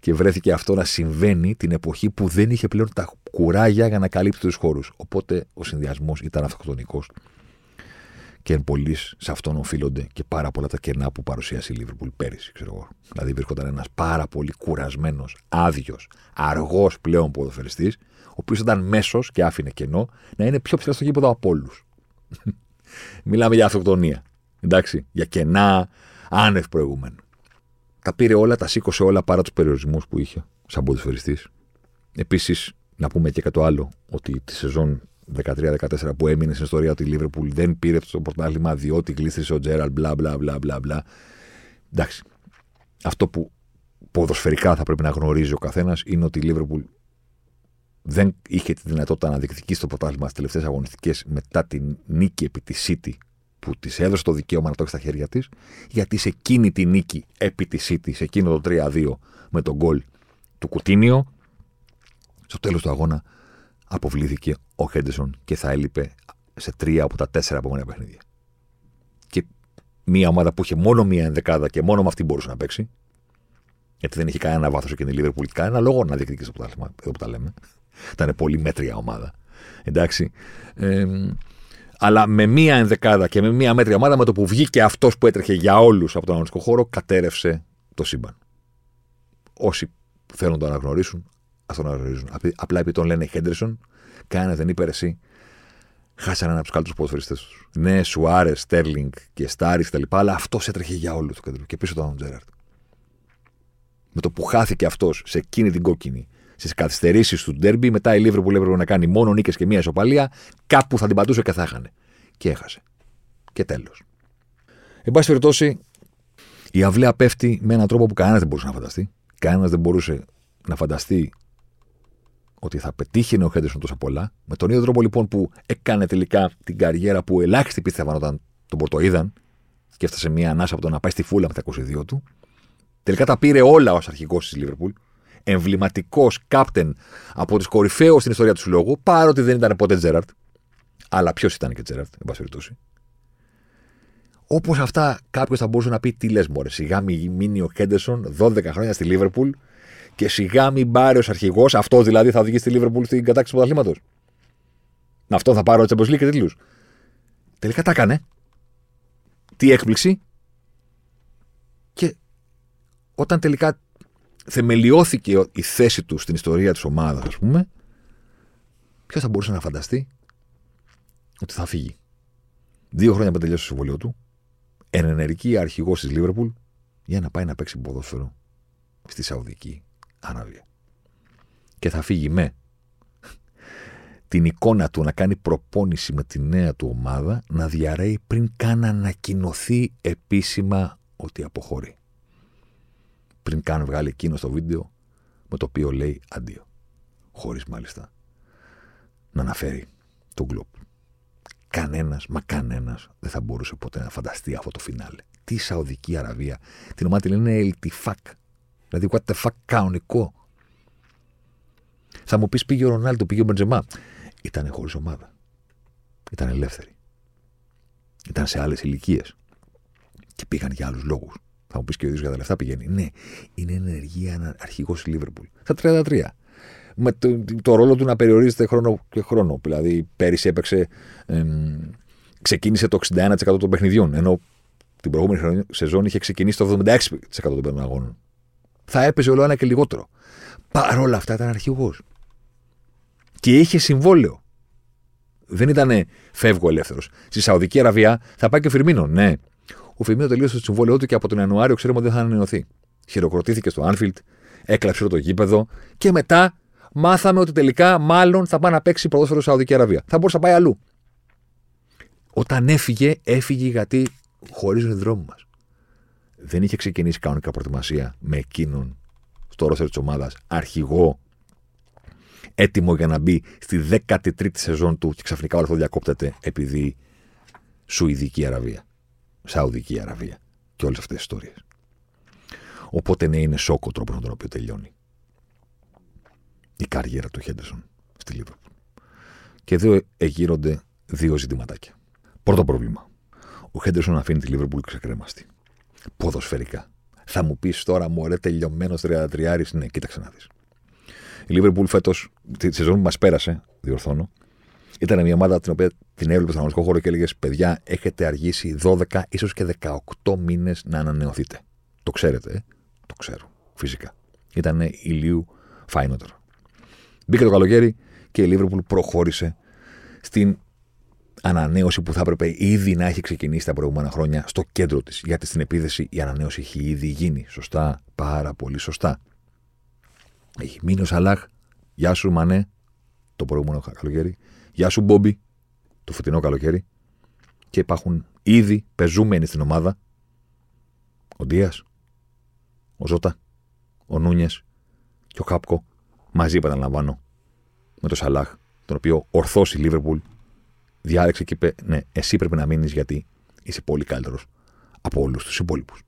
και βρέθηκε αυτό να συμβαίνει την εποχή που δεν είχε πλέον τα κουράγια για να καλύψει τους χώρους. Οπότε ο συνδυασμός ήταν αυτοκτονικός. Και εν πολλοίς σε αυτόν οφείλονται και πάρα πολλά τα κενά που παρουσίασε η Λίβερπουλ πέρυσι, ξέρω εγώ. Δηλαδή, βρίσκονταν ένας πάρα πολύ κουρασμένος, άδειος, αργός πλέον ποδοφαιριστής, ο οποίος ήταν μέσος και άφηνε κενό να είναι πιο ψηλά στο γήπεδο από όλους. Μιλάμε για αυτοκτονία. Εντάξει, για κενά άνευ προηγουμένου. Τα πήρε όλα, τα σήκωσε όλα παρά τους περιορισμούς που είχε σαν ποδοφαιριστής. Επίσης, να πούμε και κάτι άλλο, ότι τη σεζόν δεκατρία δεκατέσσερα που έμεινε στην ιστορία ότι η Λίβερπουλ δεν πήρε το πρωτάθλημα διότι γλίστρισε ο Gerrard, μπλα μπλα μπλα μπλα μπλα. Εντάξει. Αυτό που ποδοσφαιρικά θα πρέπει να γνωρίζει ο καθένας είναι ότι η Λίβερπουλ δεν είχε τη δυνατότητα να διεκδικήσει το πρωτάθλημα στις τελευταίες αγωνιστικές μετά την νίκη επί τη City που της έδωσε το δικαίωμα να το έχει στα χέρια της, γιατί σε εκείνη τη νίκη επί τη City, σε εκείνο το τρία δύο με τον γκολ του Coutinho, στο τέλος του αγώνα αποβλήθηκε ο Χέντερσον και θα έλειπε σε τρία από τα τέσσερα επόμενα παιχνίδια. Και μια ομάδα που είχε μόνο μία ενδεκάδα και μόνο με αυτή μπορούσε να παίξει, γιατί δεν είχε κανένα βάθος εκείνη η Λίβερπουλ, κανένα λόγο να διεκδικήσει το πρωτάθλημα, εδώ που τα λέμε. Ήταν πολύ μέτρια ομάδα. Εντάξει. Ε, αλλά με μία ενδεκάδα και με μία μέτρια ομάδα, με το που βγήκε αυτός που έτρεχε για όλους από τον αγωνιστικό χώρο, κατέρευσε το σύμπαν. Όσοι θέλουν να το αναγνωρίσουν, ας το αναγνωρίζουν. Απλά επειδή τον λένε Χέντερσον, κανένα δεν είπε εσύ. Χάσανε έναν από τους καλύτερους ποδοσφαιριστές τους. Ναι, Σουάρες, Στέρλινγκ και Στάρις κτλ. Αλλά αυτός έτρεχε για όλους το κέντρο. Και πίσω ήταν ο Gerrard. Με το που χάθηκε αυτός σε εκείνη την κόκκινη, στις καθυστερήσεις του ντέρμπι, μετά η Λίβερπουλ έπρεπε να κάνει μόνο νίκες και μία ισοπαλία, κάπου θα την πατούσε και θα έχανε. Και έχασε. Και τέλος. Εν πάση περιπτώσει, η αυλαία πέφτει με έναν τρόπο που κανένας δεν μπορούσε να φανταστεί. Κανένας δεν μπορούσε να φανταστεί ότι θα πετύχαινε ο Χέντερσον τόσα πολλά. Με τον ίδιο τρόπο λοιπόν που έκανε τελικά την καριέρα που ελάχιστοι πίστευαν όταν τον πρωτοείδαν και έφτασε μια ανάσα από το να πάει στη Φούλαμ με τα είκοσι δύο του. Τελικά τα πήρε όλα ως αρχηγός της Λίβερπουλ. Εμβληματικός κάπτεν από τους κορυφαίους στην ιστορία του συλλόγου, παρότι δεν ήταν ποτέ Gerrard. Αλλά ποιος ήταν και Gerrard, εν πάση περιπτώσει. Όπως αυτά, κάποιος θα μπορούσε να πει: τι λες, μωρέ, σιγά μην μείνει ο Χέντερσον δώδεκα χρόνια στη Λίβερπουλ. Και σιγά μην πάρει ως αρχηγός, αυτό δηλαδή θα οδηγήσει τη Λίβερπουλ στην κατάκτηση του πρωταθλήματος. Αυτό θα πάρει ο Champions League και τίτλους. Τελικά τα έκανε. Τι έκπληξη. Και όταν τελικά θεμελιώθηκε η θέση του στην ιστορία της ομάδας, ας πούμε, ποιος θα μπορούσε να φανταστεί ότι θα φύγει. Δύο χρόνια πριν τελειώσει το συμβόλαιο του, εν ενεργεί αρχηγός της Λίβερπουλ για να πάει να παίξει ποδόσφαιρο στη Σαουδική Αραβία. Και θα φύγει με την εικόνα του να κάνει προπόνηση με τη νέα του ομάδα να διαρρέει πριν καν ανακοινωθεί επίσημα ότι αποχωρεί. Πριν καν βγάλει εκείνο στο βίντεο με το οποίο λέει αντίο. Χωρίς μάλιστα να αναφέρει τον Κλοπ. Κανένας, μα κανένας δεν θα μπορούσε ποτέ να φανταστεί αυτό το φινάλε. Τη Σαουδική Αραβία, την ομάδα τη λένε Ελτιφάκ. Δηλαδή, what the fuck, κανονικό. Θα μου πεις πήγε ο Ρονάλντο, πήγε ο Μπεντζεμά. Ήτανε χωρίς ομάδα. Ήταν ελεύθεροι. Ήταν σε άλλες ηλικίες. Και πήγαν για άλλους λόγους. Θα μου πεις και ο ίδιος για τα λεφτά πηγαίνει. Ναι, είναι ενεργεία αρχηγός της Λίβερπουλ. Στα τριάντα τρία. Με το, το ρόλο του να περιορίζεται χρόνο και χρόνο. Δηλαδή, πέρυσι έπαιξε. Εμ, ξεκίνησε το εξήντα ένα τοις εκατό των παιχνιδιών. Ενώ την προηγούμενη σεζόν είχε ξεκινήσει το εβδομήντα έξι τοις εκατό των πέντε αγώνων. Θα έπαιζε όλο ένα και λιγότερο. Παρ' όλα αυτά ήταν αρχηγός. Και είχε συμβόλαιο. Δεν ήταν φεύγω ελεύθερος. Στη Σαουδική Αραβία θα πάει και ο Φιρμίνο. Ναι. Ο Φιρμίνο τελείωσε το συμβόλαιό του και από τον Ιανουάριο ξέρουμε ότι δεν θα ανανεωθεί. Χειροκροτήθηκε στο Anfield, έκλαψε το γήπεδο και μετά μάθαμε ότι τελικά μάλλον θα πάει να παίξει ποδόσφαιρο στη Σαουδική Αραβία. Θα μπορούσε να πάει αλλού. Όταν έφυγε, έφυγε γιατί χωρίζουν οι δρόμοι μας. Δεν είχε ξεκινήσει κανονικά προετοιμασία με εκείνον στο ρόστερ της ομάδας, αρχηγό, έτοιμο για να μπει στη δέκατη τρίτη σεζόν του και ξαφνικά όλο αυτό διακόπτεται επειδή Σουηδική Αραβία, Σαουδική Αραβία και όλες αυτές τις ιστορίες. Οπότε ναι, είναι σοκ ο τρόπος με τον οποίο τελειώνει η καριέρα του Χέντερσον στη Λίβερπουλ. Και εδώ εγείρονται δύο ζητηματάκια. Πρώτο πρόβλημα. Ο Χέντερσον αφήνει τη Λίβερπουλ ξεκρέμαστη. Ποδοσφαιρικά. Θα μου πεις τώρα, μωρέ, τελειωμένος τριάντα τρία. Ναι, κοίταξε να δεις. Η Λίβερπουλ φέτος, τη σεζόν που μας πέρασε, διορθώνω, ήταν μια ομάδα την οποία την έβλεπε στον αγωνιστικό χώρο και έλεγες: παιδιά, έχετε αργήσει δώδεκα, ίσως και δεκαοκτώ μήνες να ανανεωθείτε. Το ξέρετε, ε? Το ξέρω. Φυσικά. Ήταν ηλίου φαϊνότερο. Μπήκε το καλοκαίρι και η Λίβερπουλ προχώρησε στην ανανέωση που θα έπρεπε ήδη να έχει ξεκινήσει τα προηγούμενα χρόνια στο κέντρο της. Γιατί στην επίδεση η ανανέωση έχει ήδη γίνει. Σωστά, πάρα πολύ σωστά. Έχει μείνει ο Σαλάχ. Γεια σου, Μανέ, το προηγούμενο καλοκαίρι. Γεια σου, Μπόμπι, το φετινό καλοκαίρι. Και υπάρχουν ήδη πεζούμενοι στην ομάδα. Ο Ντίας, ο Ζώτα, ο Νούνιες και ο Χάπκο. Μαζί, επαναλαμβάνω, με τον Σαλάχ, τον οποίο ορθώς η Λίβερπουλ διάλεξε και είπε: ναι, εσύ πρέπει να μείνεις γιατί είσαι πολύ καλύτερος από όλους τους υπόλοιπους.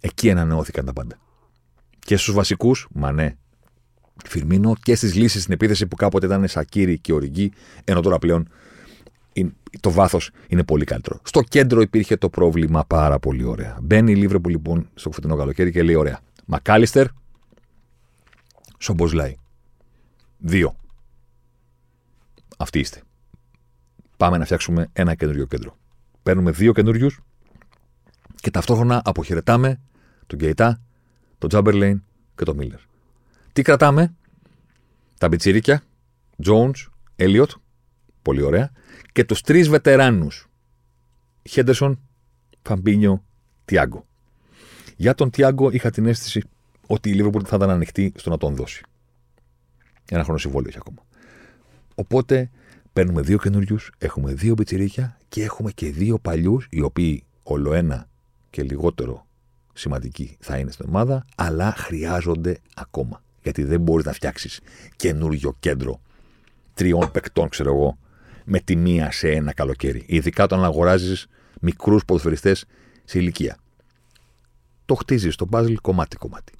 Εκεί ανανεώθηκαν τα πάντα. Και στους βασικούς, Μανέ, Φιρμίνο, και στις λύσεις στην επίθεση που κάποτε ήταν Σακίρι και Οριγκί, ενώ τώρα πλέον το βάθος είναι πολύ καλύτερο. Στο κέντρο υπήρχε το πρόβλημα πάρα πολύ ωραία. Μπαίνει η Λίβερπουλ λοιπόν στο φετινό καλοκαίρι και λέει: ωραία, Μακάλιστερ, Σομποσλάι. Δύο. Αυτοί είστε. Πάμε να φτιάξουμε ένα καινούριο κέντρο. Παίρνουμε δύο καινούριους και ταυτόχρονα αποχαιρετάμε τον Γκέιτα, τον Τζάμπερλεϊν και τον Μίλλερ. Τι κρατάμε? Τα μπιτσίρικια, Jones, Elliot, πολύ ωραία, και τους τρεις βετεράνους, Henderson, Fabinho, Thiago. Για τον Thiago είχα την αίσθηση ότι η Liverpool θα ήταν ανοιχτή στο να τον δώσει. Ένα χρόνο συμβόλαιο έχει ακόμα. Οπότε παίρνουμε δύο καινούριους, έχουμε δύο μπιτσιρίκια και έχουμε και δύο παλιούς, οι οποίοι ολοένα και λιγότερο σημαντικοί θα είναι στην ομάδα, αλλά χρειάζονται ακόμα. Γιατί δεν μπορείς να φτιάξεις καινούριο κέντρο τριών παικτών, ξέρω εγώ, με τη μία σε ένα καλοκαίρι. Ειδικά όταν αγοράζεις μικρούς ποδοσφαιριστές σε ηλικία. Το χτίζεις το puzzle κομμάτι-κομμάτι.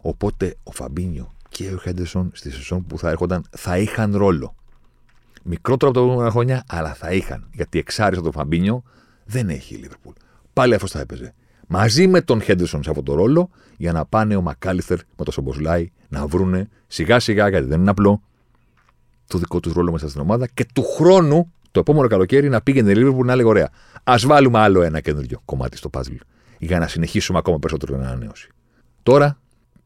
Οπότε ο Φαμπίνιο και ο Χέντερσον στη σεζόν που θα έρχονταν θα είχαν ρόλο. Μικρότερο από τα προηγούμενα χρόνια, αλλά θα είχαν. Γιατί εξάρισε τον Φαμπίνιο δεν έχει η Λίβερπουλ. Πάλι αυτό θα έπαιζε. Μαζί με τον Χέντερσον σε αυτόν τον ρόλο, για να πάνε ο Μακάλιστερ με τον Σομποσλάι να βρούνε σιγά-σιγά, γιατί δεν είναι απλό, το δικό του ρόλο μέσα στην ομάδα και του χρόνου, το επόμενο καλοκαίρι, να πήγαινε η Λίβερπουλ να λέει: ωραία, ας βάλουμε άλλο ένα καινούριο κομμάτι στο puzzle για να συνεχίσουμε ακόμα περισσότερο την ανανέωση. Τώρα,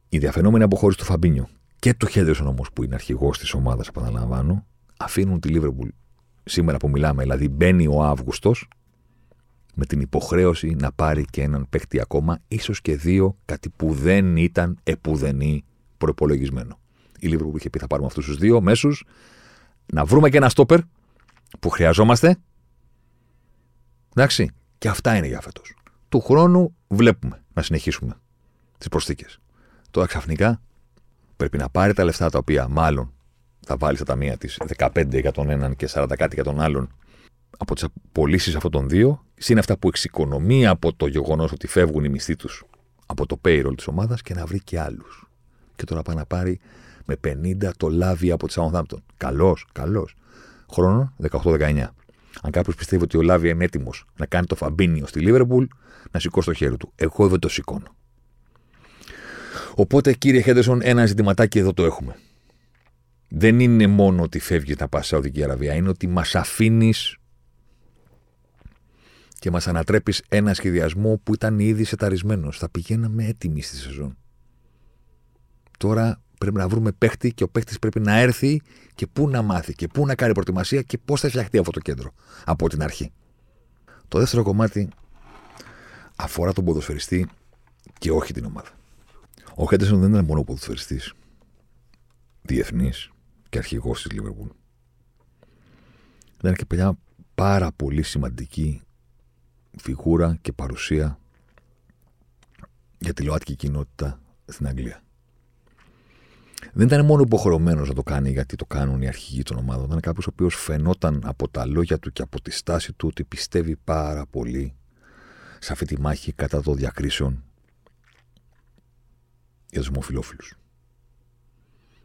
η διαφαινόμενη αποχώρηση του Φαμπίνιο και του Χέντερσον όμως, που είναι αρχηγός της ομάδας, επαναλαμβάνω, αφήνουν τη Λίβερπουλ σήμερα που μιλάμε, δηλαδή μπαίνει ο Αύγουστος, με την υποχρέωση να πάρει και έναν παίκτη ακόμα, ίσως και δύο, κάτι που δεν ήταν επουδενή προπολογισμένο. Η Λίβερπουλ είχε πει: θα πάρουμε αυτούς τους δύο μέσους, να βρούμε και ένα στόπερ που χρειαζόμαστε. Εντάξει, και αυτά είναι για φέτος. Του χρόνου βλέπουμε να συνεχίσουμε τις προσθήκες. Τώρα ξαφνικά πρέπει να πάρει τα λεφτά τα οποία μάλλον θα βάλει στα ταμεία της, δεκαπέντε για τον έναν και σαράντα κάτι για τον άλλον, από τις απολύσεις αυτών των δύο, συν αυτά που εξοικονομεί από το γεγονός ότι φεύγουν οι μισθοί τους από το payroll της ομάδας, και να βρει και άλλους. Και τώρα πάει να πάρει με πενήντα το Λάβια από τη Southampton. Καλός, καλός. Χρόνο δεκαοκτώ δεκαεννιά. Αν κάποιος πιστεύει ότι ο Λάβια είναι έτοιμος να κάνει το Φαμπίνιο στη Λίβερπουλ, να σηκώσει το χέρι του. Εγώ δεν το σηκώνω. Οπότε, κύριε Χέντερσον, ένα ζητηματάκι εδώ το έχουμε. Δεν είναι μόνο ότι φεύγεις να πας σε Σαουδική Αραβία, είναι ότι μας αφήνεις και μας ανατρέπεις ένα σχεδιασμό που ήταν ήδη σεταρισμένος. Θα πηγαίναμε έτοιμοι στη σεζόν. Τώρα πρέπει να βρούμε παίχτη και ο παίχτης πρέπει να έρθει και πού να μάθει και πού να κάνει προετοιμασία και πώς θα φτιαχτεί αυτό το κέντρο από την αρχή. Το δεύτερο κομμάτι αφορά τον ποδοσφαιριστή και όχι την ομάδα. Ο Χέντερσον δεν ήταν μόνο ποδοσφαιριστής, διεθνής και αρχηγός της Λίβερπουλ. Ήταν και παιδιά πάρα πολύ σημαντική φιγούρα και παρουσία για τη ΛΟΑΤΚΙ κοινότητα στην Αγγλία. Δεν ήταν μόνο υποχρεωμένος να το κάνει γιατί το κάνουν οι αρχηγοί των ομάδων. Ήταν κάποιος ο οποίος φαινόταν από τα λόγια του και από τη στάση του ότι πιστεύει πάρα πολύ σε αυτή τη μάχη κατά των διακρίσεων για τους ομοφυλόφιλους.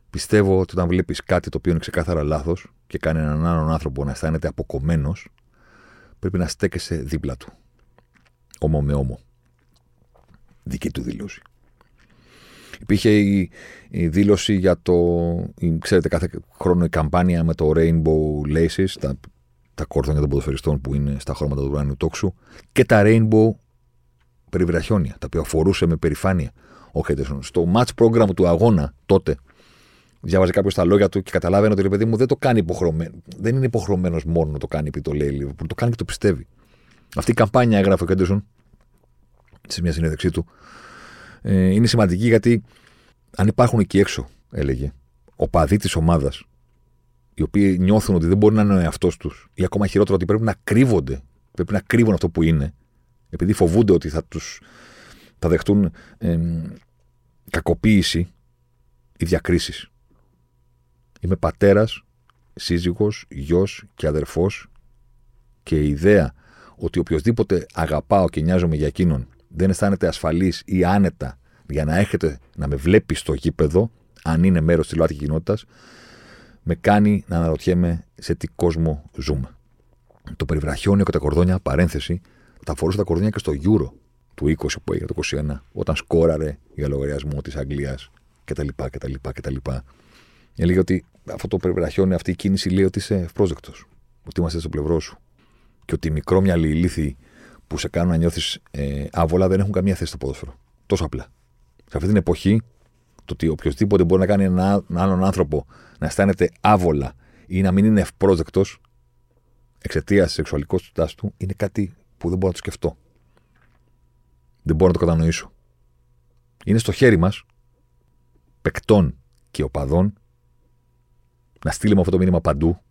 Πιστεύω ότι όταν βλέπεις κάτι το οποίο είναι ξεκάθαρα λάθος και κάνει έναν άλλον άνθρωπο να αισθάνεται αποκομμένος, πρέπει να στέκεσαι δίπλα του. Όμο με όμο. Δική του δήλωση. Υπήρχε η, η δήλωση για το... Η, ξέρετε, κάθε χρόνο η καμπάνια με το Rainbow Laces, τα, τα κόρδονια των ποδοσφαιριστών που είναι στα χρώματα του ουράνιου τόξου, και τα Rainbow περιβραχιόνια, τα οποία αφορούσε με περηφάνεια ο Χέντερσον. Στο match program του αγώνα τότε, διάβαζε κάποιος τα λόγια του και καταλάβαινε ότι, ρε παιδί μου, δεν το κάνει υποχρεωμένο. Δεν είναι υποχρεωμένος μόνο να το κάνει επειδή το λέει η Liverpool, το κάνει και το πιστεύει. Αυτή η καμπάνια, έγραφε ο Χέντερσον σε μια συνέντευξή του, είναι σημαντική γιατί αν υπάρχουν εκεί έξω, έλεγε, οπαδοί της ομάδας, οι οποίοι νιώθουν ότι δεν μπορεί να είναι ο εαυτός τους, ή ακόμα χειρότερα ότι πρέπει να κρύβονται, πρέπει να κρύβουν αυτό που είναι, επειδή φοβούνται ότι θα τους θα δεχτούν ε, κακοποίηση ή διακρίσεις. Είμαι πατέρας, σύζυγος, γιος και αδερφός, και η ιδέα ότι οποιοδήποτε αγαπάω και νοιάζομαι για εκείνον δεν αισθάνεται ασφαλής ή άνετα για να έρχεται να με βλέπει στο γήπεδο, αν είναι μέρος της ΛΟΑΤΚΙ κοινότητας, με κάνει να αναρωτιέμαι σε τι κόσμο ζούμε. Το περιβραχιόνιο και τα κορδόνια, παρένθεση, τα φορούσε τα κορδόνια και στο Euro του είκοσι που έγινε, το είκοσι ένα, όταν σκόραρε για λογαριασμό της Αγγλίας κτλ. κτλ, κτλ. Έλεγε ότι αυτό το περιβραχιόνι, αυτή η κίνηση λέει ότι είσαι ευπρόσδεκτος, ότι είμαστε στο πλευρό σου. Και ότι οι μικρόμυαλοι ηλίθιοι που σε κάνουν να νιώθεις ε, άβολα δεν έχουν καμία θέση στο ποδόσφαιρο. Τόσο απλά. Σε αυτή την εποχή, το ότι οποιοδήποτε μπορεί να κάνει έναν άλλον άνθρωπο να αισθάνεται άβολα ή να μην είναι ευπρόσδεκτος εξαιτίας της σεξουαλικότητάς του, είναι κάτι που δεν μπορώ να το σκεφτώ. Δεν μπορώ να το κατανοήσω. Είναι στο χέρι μας, παικτών και οπαδών, να στείλουμε αυτό το μήνυμα παντού,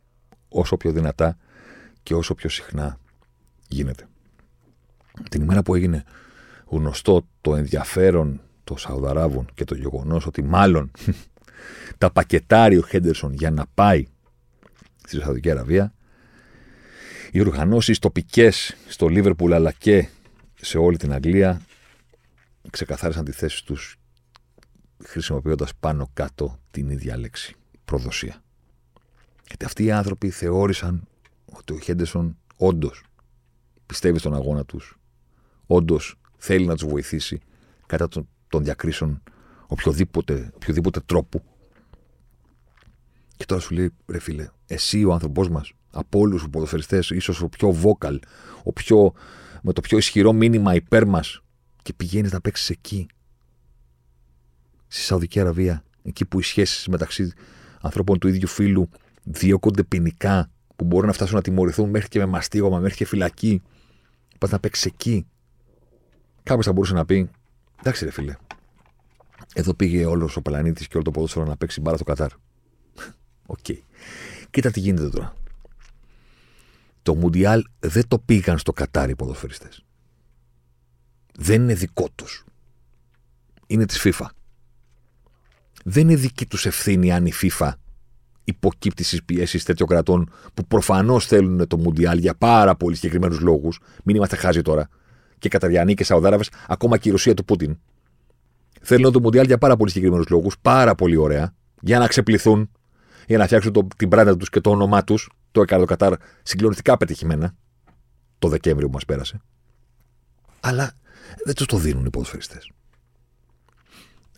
όσο πιο δυνατά και όσο πιο συχνά γίνεται. Την ημέρα που έγινε γνωστό το ενδιαφέρον των Σαουδαράβων και το γεγονός ότι μάλλον τα πακετάρει ο Χέντερσον για να πάει στη Σαουδική Αραβία, οι οργανώσεις τοπικές στο Λίβερπουλ αλλά και σε όλη την Αγγλία ξεκαθάρισαν τη θέση τους χρησιμοποιώντας πάνω κάτω την ίδια λέξη, προδοσία. Γιατί αυτοί οι άνθρωποι θεώρησαν ότι ο Χέντερσον όντως πιστεύει στον αγώνα τους, όντως θέλει να τους βοηθήσει κατά των, των διακρίσεων οποιοδήποτε, οποιοδήποτε τρόπου. Και τώρα σου λέει, ρε φίλε, εσύ ο άνθρωπός μας, από όλους τους ποδοσφαιριστές, ίσως ο πιο vocal, ο πιο, με το πιο ισχυρό μήνυμα υπέρ μας, και πηγαίνεις να παίξεις εκεί, στη Σαουδική Αραβία, εκεί που οι σχέσεις μεταξύ ανθρώπων του ίδιου φύλου διώκονται ποινικά, που μπορούν να φτάσουν να τιμωρηθούν μέχρι και με μαστίγωμα, μέχρι και φυλακή. Πας να παίξεις εκεί. Κάποιος θα μπορούσε να πει, εντάξει ρε φίλε, εδώ πήγε όλος ο πλανήτης και όλο το ποδόσφαιρο να παίξει μπάρα στο Κατάρ. Οκ. Okay. Κοίτα τι γίνεται τώρα. Το Μουντιάλ δεν το πήγαν στο Κατάρ οι ποδοσφαιριστές. Δεν είναι δικό τους. Είναι της FIFA. Δεν είναι δική τους ευθύνη αν η FIFA υποκύπτει στις πιέσεις τέτοιων κρατών που προφανώς θέλουν το Μουντιάλ για πάρα πολύ συγκεκριμένους λόγους. Μην είμαστε χάζοι τώρα. Και Καταριανοί και Σαουδάραβες, ακόμα και η Ρωσία του Πούτιν. Θέλουν το Μουντιάλ για πάρα πολύ συγκεκριμένους λόγους. Πάρα πολύ ωραία. Για να ξεπληθούν, για να φτιάξουν το, την μπράντα τους και το όνομά τους. Το έκανε το Κατάρ συγκλονιστικά πετυχημένα το Δεκέμβριο που μας πέρασε. Αλλά δεν τους το δίνουν οι ποδοσφαιριστές.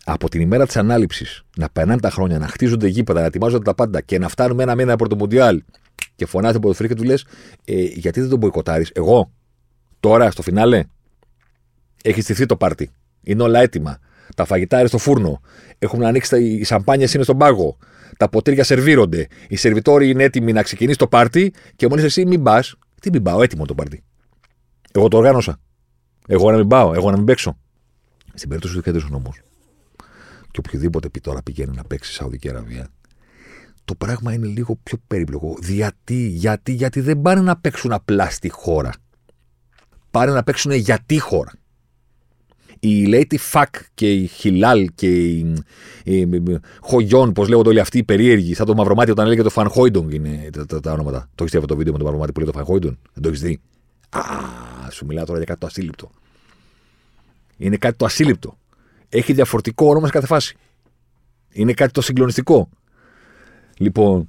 Από την ημέρα της ανάληψης να περνάνε τα χρόνια, να χτίζονται γήπεδα, να ετοιμάζονται τα πάντα και να φτάνουμε ένα μήνα από το Μουντιάλ και φωνάζει τον ποδοσφαιριστή και του λες, ε, γιατί δεν τον μποϊκοτάρεις? Εγώ, τώρα στο φινάλε, έχει στηθεί το πάρτι. Είναι όλα έτοιμα. Τα φαγητά είναι στο φούρνο. Έχουν ανοίξει τα... οι σαμπάνιες είναι στον πάγο. Τα ποτήρια σερβίρονται. Οι σερβιτόροι είναι έτοιμοι να ξεκινήσει το πάρτι και μόλις εσύ μην πας. Τι μην πάω, έτοιμο το πάρτι. Εγώ το οργάνωσα. Εγώ να μην πάω, εγώ να μην παίξω. Στην περίπτωση του Χέντερσον όμως, και οποιοδήποτε πει τώρα πηγαίνει να παίξει στη Σαουδική Αραβία, το πράγμα είναι λίγο πιο περίπλοκο. Γιατί, γιατί, γιατί δεν πάνε να παίξουν απλά στη χώρα. Πάνε να παίξουν για τη χώρα. Η Lady Fuck και η Χιλάλ και η, η, η, η Χογιόν, πώς λέγονται όλοι αυτοί οι περίεργοι, σαν το Μαυρομάτι όταν έλεγε το Φανχόιντον είναι τα, τα, τα όνοματα. Το έχεις δει από το βίντεο με το Μαυρομάτι που λέει το Φανχόιντον? Δεν το έχεις δει? Α, σου μιλάω τώρα για κάτι το ασύλληπτο. Είναι κάτι το ασύλληπτο. Έχει διαφορετικό όνομα σε κάθε φάση. Είναι κάτι το συγκλονιστικό. Λοιπόν,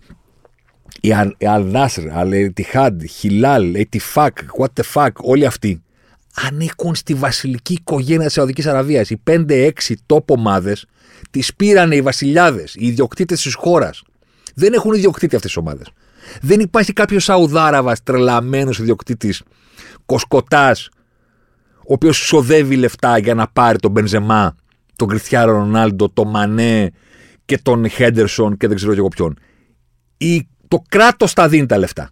η Αλ-Νάσρ, Αλ-Ετιχάντ, Χιλάλ, Ετιφάκ, What the fuck, όλοι αυτοί ανήκουν στη βασιλική οικογένεια της Σαουδικής Αραβίας. Οι πέντε έξι τόπο ομάδες τις πήρανε οι βασιλιάδες, οι ιδιοκτήτες της χώρας. Δεν έχουν ιδιοκτήτη αυτές τις ομάδες. Δεν υπάρχει κάποιος Σαουδάραβας τρελαμένος ιδιοκτήτης, κοσκοτάς, ο οποίος σοδεύει λεφτά για να πάρει τον Μπενζεμά, τον Κριστιάνο Ρονάλντο, τον Μανέ και τον Χέντερσον και δεν ξέρω και εγώ ποιον. Η, το κράτος τα δίνει τα λεφτά.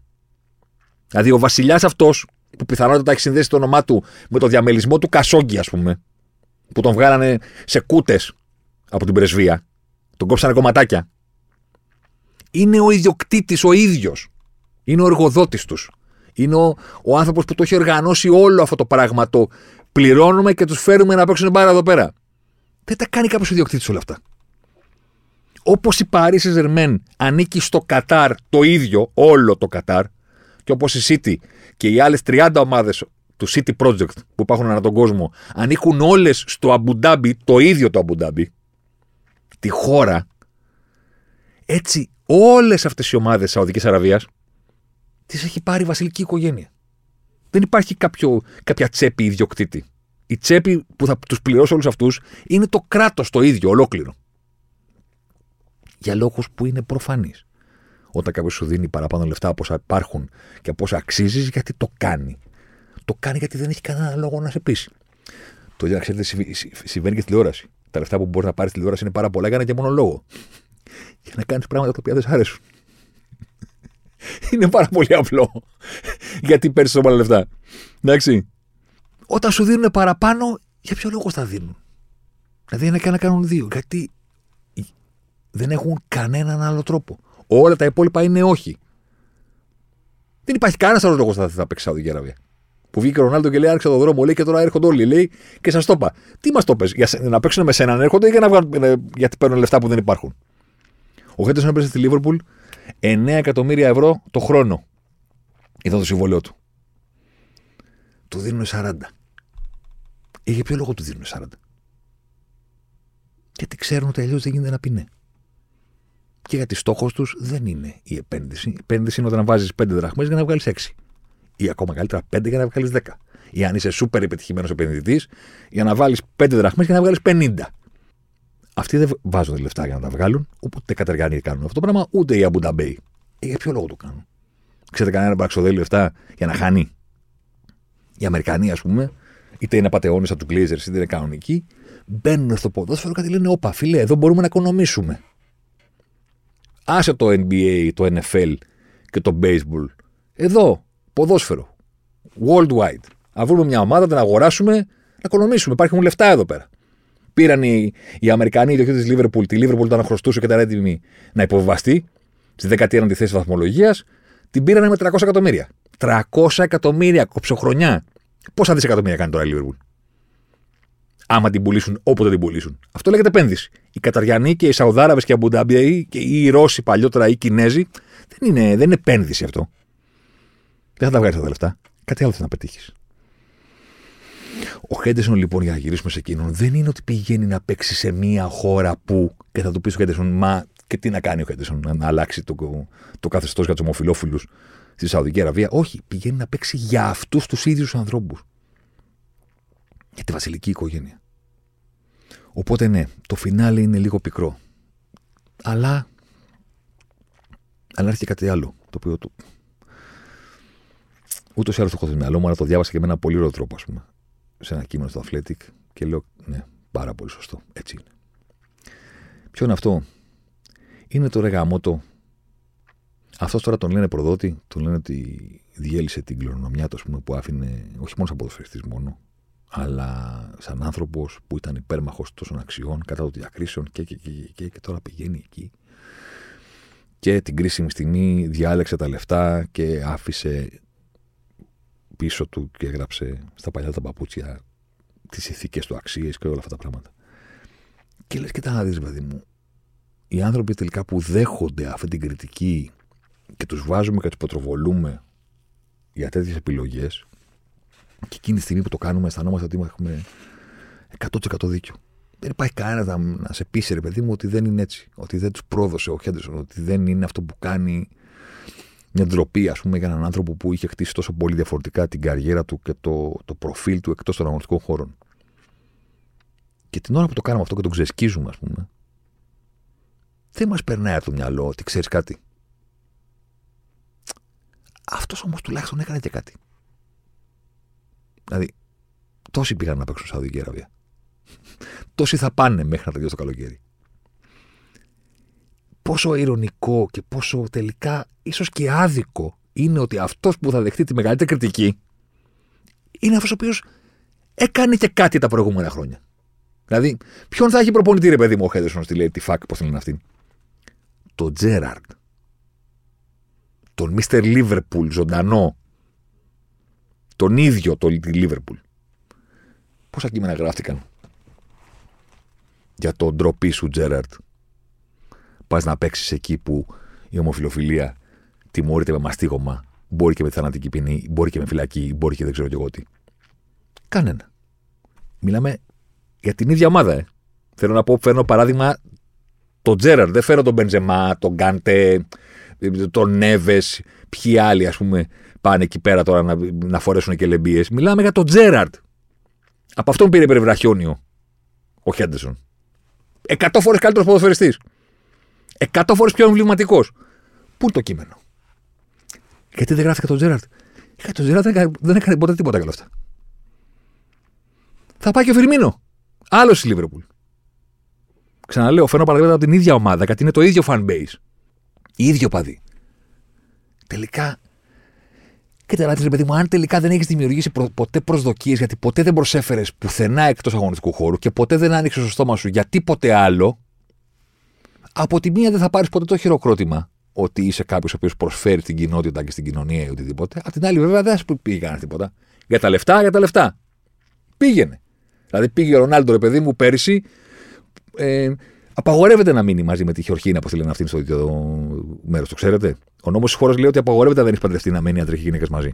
Δηλαδή ο βασιλιάς αυτός, που πιθανότατα έχει συνδέσει το όνομά του με το διαμελισμό του Κασόγκη, ας πούμε, που τον βγάλανε σε κούτες από την πρεσβεία, τον κόψανε κομματάκια, είναι ο ιδιοκτήτης ο ίδιος. Είναι ο εργοδότης τους. Είναι ο, ο άνθρωπος που το έχει οργανώσει όλο αυτό το πράγμα. Το πληρώνουμε και τους φέρουμε να παίξουν μπάρα εδώ πέρα. Δεν τα κάνει κάποιος ιδιοκτήτης όλα αυτά. Όπως η Παρί Σεν Ζερμέν ανήκει στο Κατάρ το ίδιο, όλο το Κατάρ, και όπως η City και οι άλλες τριάντα ομάδες του City Project που υπάρχουν ανά τον κόσμο ανήκουν όλες στο Αμπουντάμπι, το ίδιο το Αμπουντάμπι, τη χώρα, έτσι όλες αυτές οι ομάδες της Σαουδικής Αραβίας τις έχει πάρει η βασιλική οικογένεια. Δεν υπάρχει κάποιο, κάποια τσέπη ιδιοκτήτη. Η τσέπη που θα τους πληρώσει όλους αυτούς είναι το κράτος το ίδιο, ολόκληρο. Για λόγους που είναι προφανείς. Όταν κάποιος σου δίνει παραπάνω λεφτά από όσα υπάρχουν και από όσα αξίζεις, γιατί το κάνει. Το κάνει γιατί δεν έχει κανένα λόγο να σε πείσει. Το ίδιο, να ξέρετε, συμβαίνει και τηλεόραση. Τα λεφτά που μπορεί να πάρει τηλεόραση είναι πάρα πολλά για ένα και μόνο λόγο. Για να κάνει πράγματα τα οποία δεν σου αρέσουν. Είναι πάρα πολύ απλό. Γιατί παίρνει τόσο πολλά λεφτά. Εντάξει. Όταν σου δίνουν παραπάνω, για ποιο λόγο θα δίνουν? Δηλαδή είναι και να κάνουν δύο. Γιατί δεν έχουν κανέναν άλλο τρόπο. Όλα τα υπόλοιπα είναι όχι. Δεν υπάρχει κανένα άλλο λόγο που θα παίξει Σαουδική Αραβία. Που βγήκε ο Ρονάλντο και λέει: Άρχισα τον δρόμο, λέει, και τώρα έρχονται όλοι. Λέει, και σα το είπα. Τι μα το πες, για να παίξουν με σέναν έρχονται ή για να βγάλουν, γιατί παίρνουν λεφτά που δεν υπάρχουν? Ο Χέντερσον έπαιζε στη Λίβερπουλ εννέα εκατομμύρια ευρώ το χρόνο. Ήταν το συμβόλαιό του. Του δίνουν σαράντα. Ε, για ποιο λόγο του δίνουν σαράντα? Γιατί ξέρουν ότι αλλιώς δεν γίνεται να πεινέ. Και γιατί στόχος τους δεν είναι η επένδυση. Η επένδυση είναι όταν βάζεις πέντε δραχμές για να βγάλεις έξι. Ή ακόμα καλύτερα πέντε για να βγάλεις δέκα. Ή αν είσαι σούπερ επιτυχημένος επενδυτής, για να βάλεις πέντε δραχμές και να βγάλεις πενήντα. Αυτοί δεν βάζουν λεφτά για να τα βγάλουν, ούτε κατεργάνοι κάνουν αυτό το πράγμα, ούτε οι Αμπουνταμπέοι. Ε, για ποιο λόγο το κάνουν? Ξέρετε κανένα που αξοδέλει λεφτά για να χάνει? Οι Αμερικανοί, ας πούμε, είτε είναι απατεώνες από του Glazers, είτε είναι κανονικοί, μπαίνουν στο ποδόσφαιρο και λένε: Όπα, φίλε, εδώ μπορούμε να οικονομήσουμε. Άσε το N B A, το N F L και το baseball. Εδώ, ποδόσφαιρο. Worldwide. Αν βρούμε μια ομάδα, την αγοράσουμε, να οικονομήσουμε. Υπάρχουν λεφτά εδώ πέρα. Πήραν οι, οι Αμερικανοί, οι ιδιοκτήτες της Λίβερπουλ. Τη Λίβερπουλ ήταν χρωστούσε και ήταν έτοιμη να υποβιβαστεί στη δέκατη ένατη θέση βαθμολογίας. Την πήραν με τριακόσια εκατομμύρια. τριακόσια εκατομμύρια κοψοχρονιά. Πόσα δισεκατομμύρια κάνει τώρα η Λίβερπουλ? Άμα την πουλήσουν, όποτε την πουλήσουν. Αυτό λέγεται επένδυση. Οι Καταριανοί και οι Σαουδάραβες και οι Αμπουντάμπι και οι Ρώσοι παλιότερα ή οι Κινέζοι δεν είναι, δεν είναι επένδυση αυτό. Δεν θα τα βγάλεις αυτά τα λεφτά. Κάτι άλλο θα να πετύχεις. Ο Χέντερσον, λοιπόν, για να γυρίσουμε σε εκείνον, δεν είναι ότι πηγαίνει να παίξει σε μία χώρα που. Και θα του πει ο Χέντερσον, μα και τι να κάνει ο Χέντερσον, να αλλάξει το, το καθεστώς για τους ομοφυλόφιλους στη Σαουδική Αραβία? Όχι, πηγαίνει να παίξει για αυτούς τους ίδιους ανθρώπους. Για τη βασιλική οικογένεια. Οπότε ναι, το φινάλε είναι λίγο πικρό. Αλλά. Αλλά έρχεται κάτι άλλο. Το οποίο. Το... Ούτως ή άλλως το έχω στο μυαλό μου, αλλά το διάβασα και με ένα πολύ ωραίο τρόπο, ας πούμε. Σε ένα κείμενο στο Athletic και λέω: Ναι, πάρα πολύ σωστό. Έτσι είναι. Ποιο είναι αυτό? Είναι το ρε γαμώτο. Αυτό τώρα τον λένε προδότη, τον λένε ότι διέλυσε την κληρονομιά του, ας πούμε, που άφηνε όχι μόνο σαν ποδοσφαιριστής μόνο, αλλά σαν άνθρωπος που ήταν υπέρμαχος τόσων αξιών κατά των διακρίσεων και, και, και, και, και τώρα πηγαίνει εκεί και την κρίσιμη στιγμή διάλεξε τα λεφτά και άφησε πίσω του και έγραψε στα παλιά τα παπούτσια τις ηθικές του αξίες και όλα αυτά τα πράγματα. Και λες, κοίτα να δεις, παιδί μου, οι άνθρωποι τελικά που δέχονται αυτή την κριτική και τους βάζουμε και τους ποτροβολούμε για τέτοιες επιλογές, και εκείνη τη στιγμή που το κάνουμε αισθανόμαστε ότι έχουμε εκατό τοις εκατό δίκιο. Δεν υπάρχει κανένα να σε πείσει, ρε παιδί μου, ότι δεν είναι έτσι. Ότι δεν τους πρόδωσε ο Χέντερσον, ότι δεν είναι αυτό που κάνει μια ντροπή, ας πούμε, για έναν άνθρωπο που είχε χτίσει τόσο πολύ διαφορετικά την καριέρα του και το, το προφίλ του εκτός των αγωνιστικών χώρων. Και την ώρα που το κάνουμε αυτό και τον ξεσκίζουμε, ας πούμε, δεν μας περνάει από το μυαλό ότι ξέρεις κάτι. Αυτός όμως τουλάχιστον έκανε και κάτι. Δηλαδή, τόσοι πήγαν να παίξουν Σαουδική Αραβία. Τόσοι θα πάνε μέχρι να τελειώσει το καλοκαίρι. Πόσο ειρωνικό και πόσο τελικά ίσως και άδικο είναι ότι αυτός που θα δεχτεί τη μεγαλύτερη κριτική είναι αυτός ο οποίος έκανε και κάτι τα προηγούμενα χρόνια. Δηλαδή, ποιον θα έχει προπονητή, ρε παιδί μου, ο Χέντερσον στη λέει τη φακ, πώς λένε αυτήν. Τον Gerrard. Τον Μίστερ Liverpool ζωντανό. Τον ίδιο το Liverpool. Πόσα κείμενα γράφτηκαν για τον ντροπή σου, Gerrard. Πας να παίξεις εκεί που η ομοφιλοφιλία τιμωρείται με μαστίγωμα. Μπορεί και με θανατική ποινή, μπορεί και με φυλακή, μπορεί και δεν ξέρω κι εγώ τι. Κανένα. Μιλάμε για την ίδια ομάδα, ε. Θέλω να πω, φέρνω παράδειγμα τον Gerrard. Δεν φέρω τον Μπενζεμά, τον Γκάντε, τον Νέβες. Ποιοι άλλοι, ας πούμε, πάνε εκεί πέρα τώρα να, να φορέσουν και λεμπίες. Μιλάμε για τον Gerrard. Από αυτόν πήρε περιβραχιόνιο ο Χέντερσον. Εκατό φορές καλύτερος ποδοσφαιριστής. Εκατό φορές πιο εμβληματικός. Πού είναι το κείμενο? Γιατί δεν γράφει και τον Gerrard? Γιατί τον Gerrard δεν έκανε ποτέ τίποτα καλά αυτά. Θα πάει και ο Φιρμίνο. Άλλος στη Λίβερπουλ. Ξαναλέω, φέρνω παραδείγματα από την ίδια ομάδα, γιατί είναι το ίδιο fan base. Ίδιο παδί. Τελικά. Κοίτα να δεις, ρε παιδί μου, αν τελικά δεν έχεις δημιουργήσει προ... ποτέ προσδοκίες, γιατί ποτέ δεν προσέφερες πουθενά εκτός αγωνιστικού χώρου και ποτέ δεν άνοιξες το στόμα σου για τίποτε άλλο, από τη μία δεν θα πάρεις ποτέ το χειροκρότημα ότι είσαι κάποιος ο οποίος προσφέρει στην κοινότητα και στην κοινωνία ή οτιδήποτε. Απ' την άλλη, βέβαια, δεν θα σου πήγε κανένα τίποτα. Για τα λεφτά, για τα λεφτά. Πήγαινε. Δηλαδή, πήγε ο Ρονάλντο, ρε παιδί μου, πέρυσι. Ε, απαγορεύεται να μείνει μαζί με τη Γεωργίνα, όπως τη λένε αυτήν στο ίδιο μέρος, το ξέρετε. Ο νόμος της χώρας λέει ότι απαγορεύεται να δεν έχει παντρευτεί να μένει άντρες και γυναίκες μαζί.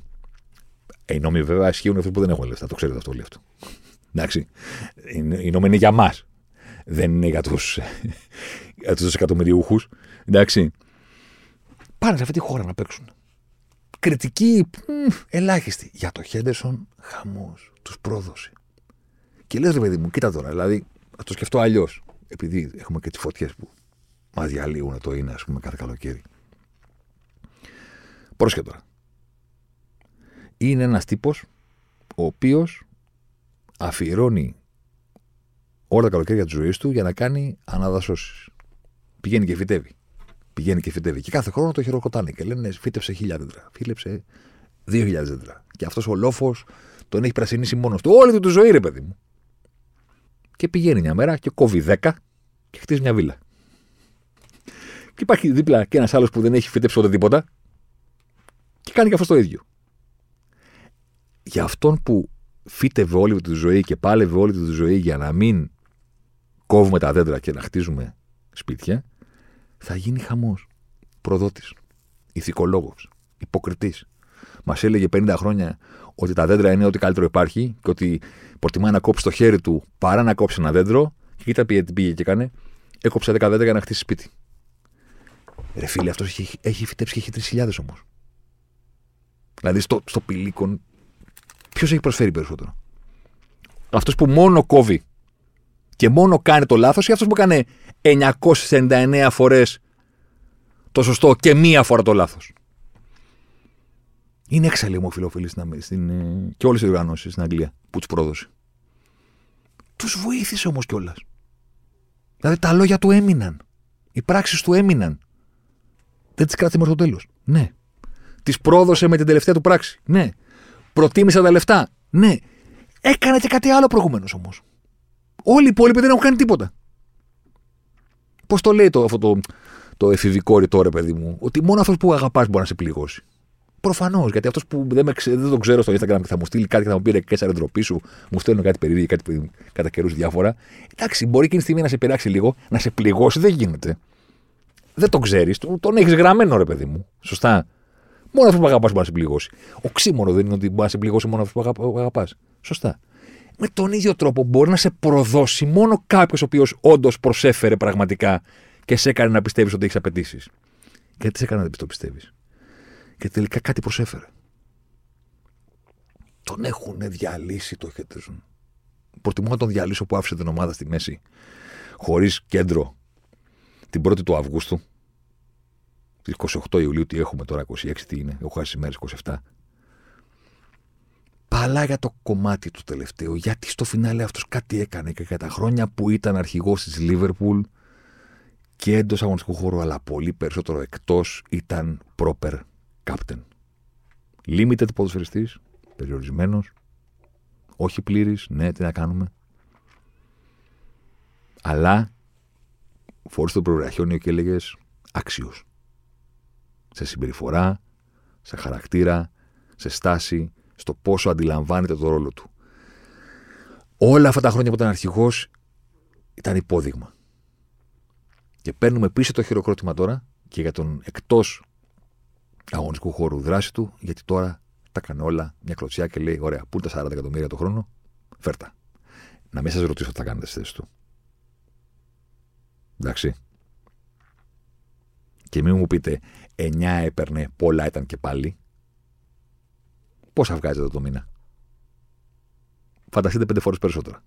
Ε, οι νόμοι βέβαια ισχύουν αυτοί που δεν έχουν λεφτά, το ξέρετε αυτό, λέει αυτό. Εντάξει. Οι νόμοι είναι για μας. Δεν είναι για τους, για τους εκατομμυριούχους. Εντάξει. Πάνε σε αυτή τη χώρα να παίξουν. Κριτική μ, ελάχιστη. Για το Χέντερσον, χαμός. Τους πρόδωσε. Και λες, ρε παιδί μου, κοίτα τώρα, δηλαδή, θα το σκεφτώ αλλιώς. Επειδή έχουμε και τις φωτιές που μας διαλύουν το είναι, ας πούμε, κάθε καλοκαίρι. Πρόσχε τώρα. Είναι ένας τύπος ο οποίος αφιερώνει όλα τα καλοκαίρια της ζωής του για να κάνει αναδασώσεις. Πηγαίνει και φυτεύει. Πηγαίνει και φυτεύει. Και κάθε χρόνο το χειροκροτάνε και λένε φύτεψε χίλια δέντρα. Φύλεψε δύο χιλιάδες δέντρα. Και αυτός ο λόφος τον έχει πρασινίσει μόνος του. Όλη του τη ζωή, ρε παιδί μου. Και πηγαίνει μια μέρα και κόβει δέκα και χτίζει μια βίλα. Και υπάρχει δίπλα και ένας άλλος που δεν έχει φύτεψει ούτε τίποτα και κάνει και αυτό το ίδιο. Για αυτόν που φύτευε όλη τη ζωή και πάλευε όλη τη ζωή για να μην κόβουμε τα δέντρα και να χτίζουμε σπίτια, θα γίνει χαμός. Προδότης, ηθικολόγος, υποκριτής. Μας έλεγε πενήντα χρόνια ότι τα δέντρα είναι ό,τι καλύτερο υπάρχει και ότι προτιμά να κόψει το χέρι του παρά να κόψει ένα δέντρο. Και κοίτα τι πήγε και έκανε. Έκοψε δέκα δέντρα για να χτίσει σπίτι. Ρε φίλε, αυτός έχει, έχει φυτέψει και έχει τρεις χιλιάδες όμως. Δηλαδή στο, στο πηλίκον, ποιος έχει προσφέρει περισσότερο? Αυτός που μόνο κόβει και μόνο κάνει το λάθος ή αυτός που έκανε εννιακόσιες ενενήντα εννέα φορές το σωστό και μία φορά το λάθος? Είναι έξαλλοι ομοφυλόφιλοι στην, στην, και όλες οι οργανώσεις στην Αγγλία που τους πρόδωσε. Τους βοήθησε όμως κιόλας. Δηλαδή τα λόγια του έμειναν. Οι πράξεις του έμειναν. Δεν τις κράτησε μέχρι το τέλος. Ναι. Τις πρόδωσε με την τελευταία του πράξη. Ναι. Προτίμησε τα λεφτά. Ναι. Έκανε και κάτι άλλο προηγουμένως όμως. Όλοι οι υπόλοιποι δεν έχουν κάνει τίποτα. Πώς το λέει το, αυτό το, το εφηβικό ρητό, ρε παιδί μου, ότι μόνο αυτός που αγαπάς μπορεί να σε πληγώσει. Προφανώς, γιατί αυτός που δεν, με, δεν τον ξέρω στο Instagram και θα μου στείλει κάτι και θα μου πει ρε Κέσσαρε ντροπή σου, μου στέλνουν κάτι περίεργο, κάτι κατά καιρούς διάφορα. Εντάξει, μπορεί εκείνη τη στιγμή να σε πειράξει λίγο, να σε πληγώσει, δεν γίνεται. Δεν τον ξέρεις, τον έχεις γραμμένο, ρε παιδί μου. Σωστά. Μόνο αυτός που αγαπάς μπορεί να σε πληγώσει. Οξύμορο δεν είναι ότι μπορεί να σε πληγώσει μόνο αυτός που αγαπάς. Σωστά. Με τον ίδιο τρόπο μπορεί να σε προδώσει μόνο κάποιος ο οποίος όντως προσέφερε πραγματικά και σε έκανε να πιστεύεις ότι έχεις απαιτήσεις. Γιατί σε έκανε να το πιστεύεις. Και τελικά κάτι προσέφερε. Τον έχουν διαλύσει το Henderson. Προτιμώ να τον διαλύσω που άφησε την ομάδα στη μέση, χωρίς κέντρο, την πρώτη του Αυγούστου, τις εικοστή όγδοη Ιουλίου, τι έχουμε τώρα, είκοσι έξι, τι είναι, έχω χάσει μέρες, είκοσι επτά. Παλά για το κομμάτι του τελευταίο, γιατί στο φινάλε αυτός κάτι έκανε και κατά χρόνια που ήταν αρχηγός της Liverpool και εντός αγωνιστικού χώρου, αλλά πολύ περισσότερο εκτός, ήταν proper captain. Limited ποδοσφαιριστής, περιορισμένος, όχι πλήρης, ναι, τι να κάνουμε. Αλλά φορείς το προβραχιόνιο και έλεγες άξιος. Σε συμπεριφορά, σε χαρακτήρα, σε στάση, στο πόσο αντιλαμβάνεται το ρόλο του. Όλα αυτά τα χρόνια που ήταν αρχηγός ήταν υπόδειγμα. Και παίρνουμε πίσω το χειροκρότημα τώρα και για τον εκτός αγωνιστικού χώρου δράση του, γιατί τώρα τα κάνει όλα μια κλωτσιά και λέει: ωραία, πού είναι τα σαράντα εκατομμύρια το χρόνο, φέρτα. Να μην σας ρωτήσω τι θα κάνετε στη θέση του. Εντάξει. Και μην μου πείτε, εννιά έπαιρνε, πολλά ήταν και πάλι. Πόσα βγάζετε το μήνα? Φανταστείτε πέντε φορές περισσότερα.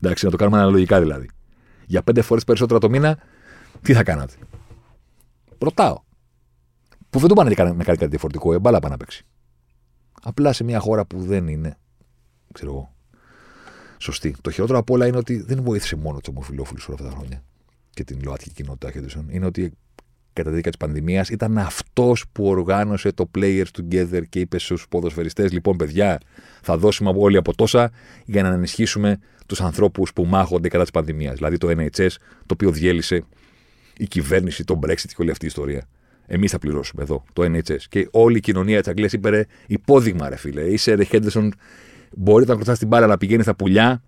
Εντάξει, να το κάνουμε αναλογικά δηλαδή. Για πέντε φορές περισσότερα το μήνα, τι θα κάνατε? Ρωτάω. Που δεν του πάνε να κάνει κάτι διαφορετικό, εμπάλα πάνε να παίξει. Απλά σε μια χώρα που δεν είναι, ξέρω εγώ, σωστή. Το χειρότερο απ' όλα είναι ότι δεν βοήθησε μόνο τους ομοφυλόφιλους όλα αυτά τα χρόνια και την ΛΟΑΤΚΙ κοινότητα Henderson. Είναι ότι κατά τη διάρκεια της πανδημίας ήταν αυτός που οργάνωσε το Players Together και είπε στους ποδοσφαιριστές: λοιπόν, παιδιά, θα δώσουμε όλοι από τόσα για να ενισχύσουμε τους ανθρώπους που μάχονται κατά της πανδημίας. Δηλαδή το εν έιτς ες, το οποίο διέλυσε η κυβέρνηση, το Brexit και όλη αυτή η ιστορία. Εμείς θα πληρώσουμε εδώ το εν έιτς ες. Και όλη η κοινωνία της Αγγλίας είπε: ρε, υπόδειγμα, ρε φίλε. Είσαι ρε Henderson, μπορείτε να κρατάς την μπάλα να πηγαίνει στα πουλιά,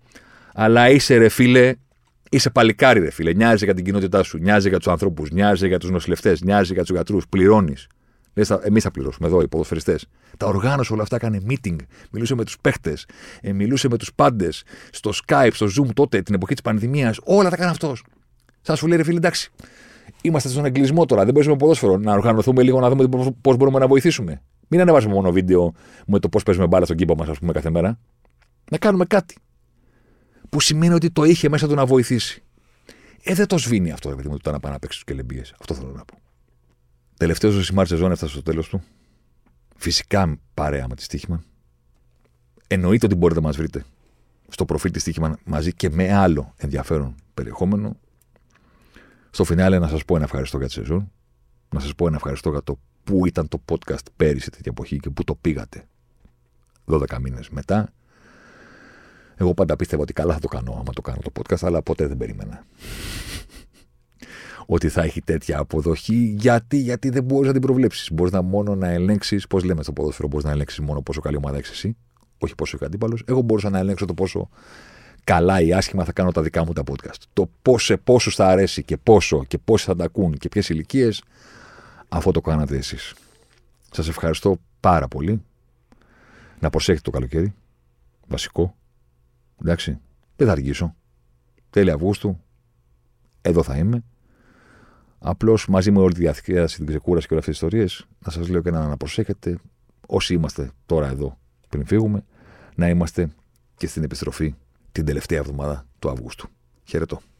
αλλά είσαι ρε φίλε. Είσαι παλικάρι, ρε φίλε. Νοιάζει για την κοινότητά σου, νοιάζει για τους ανθρώπους, νοιάζει για τους νοσηλευτές, νοιάζει για τους γιατρούς. Πληρώνεις. Εμείς θα πληρώσουμε εδώ, οι ποδοσφαιριστές. Τα οργάνωσε όλα αυτά, έκανε meeting. Μιλούσε με τους παίχτες, μιλούσε με τους πάντες. Στο Skype, στο Zoom τότε, την εποχή της πανδημίας. Όλα τα έκανε αυτός. Σαν σου λέει, ρε φίλε, εντάξει. Είμαστε στον εγκλισμό τώρα, δεν παίζουμε ποδόσφαιρο. Να οργανωθούμε λίγο, να δούμε πώς μπορούμε να βοηθήσουμε. Μην ανεβάζουμε μόνο βίντεο με το πώς παίζουμε μπάλα στον κήπο μας, ας πούμε, κάθε μέρα. Να κάνουμε κάτι. Που σημαίνει ότι το είχε μέσα του να βοηθήσει. Ε, δεν το σβήνει αυτό, ρε παιδί μου, το να πάει να παίξει τους κελεμπίες. Αυτό θέλω να πω. Τελευταίο Zosimar σεζόν έφτασε στο τέλος του. Φυσικά παρέα με τη στοίχημα. Εννοείται ότι μπορείτε να μας βρείτε στο προφίλ της στοίχημα μαζί και με άλλο ενδιαφέρον περιεχόμενο. Στο φινάλε να σας πω ένα ευχαριστώ για τη σεζόν. Να σας πω ένα ευχαριστώ για το που ήταν το podcast πέρυσι την εποχή και που το πήγατε δώδεκα μήνες μετά. Εγώ πάντα πίστευα ότι καλά θα το κάνω άμα το κάνω το podcast, αλλά ποτέ δεν περίμενα ότι θα έχει τέτοια αποδοχή. Γιατί, γιατί δεν μπορείς να την προβλέψεις. Μπορείς να μόνο να ελέγξεις, πώς λέμε στο ποδόσφαιρο, μπορείς να ελέγξεις μόνο πόσο καλή ομάδα έχεις εσύ, όχι πόσο είσαι αντίπαλος. Εγώ μπορούσα να ελέγξω το πόσο καλά ή άσχημα θα κάνω τα δικά μου τα podcast. Το πώς σε πόσους θα αρέσει και πόσο και πόσοι θα τα ακούν και ποιες ηλικίες, αυτό το κάνατε εσείς. Σας ευχαριστώ πάρα πολύ. Να προσέχετε το καλοκαίρι. Βασικό. Εντάξει, δεν θα αργήσω. Τέλη Αυγούστου, εδώ θα είμαι. Απλώς μαζί με όλη τη διαδικασία, την ξεκούραση και όλες αυτές τις ιστορίες, να σας λέω και να, να προσέχετε όσοι είμαστε τώρα εδώ πριν φύγουμε, να είμαστε και στην επιστροφή την τελευταία εβδομάδα του Αυγούστου. Χαιρετώ.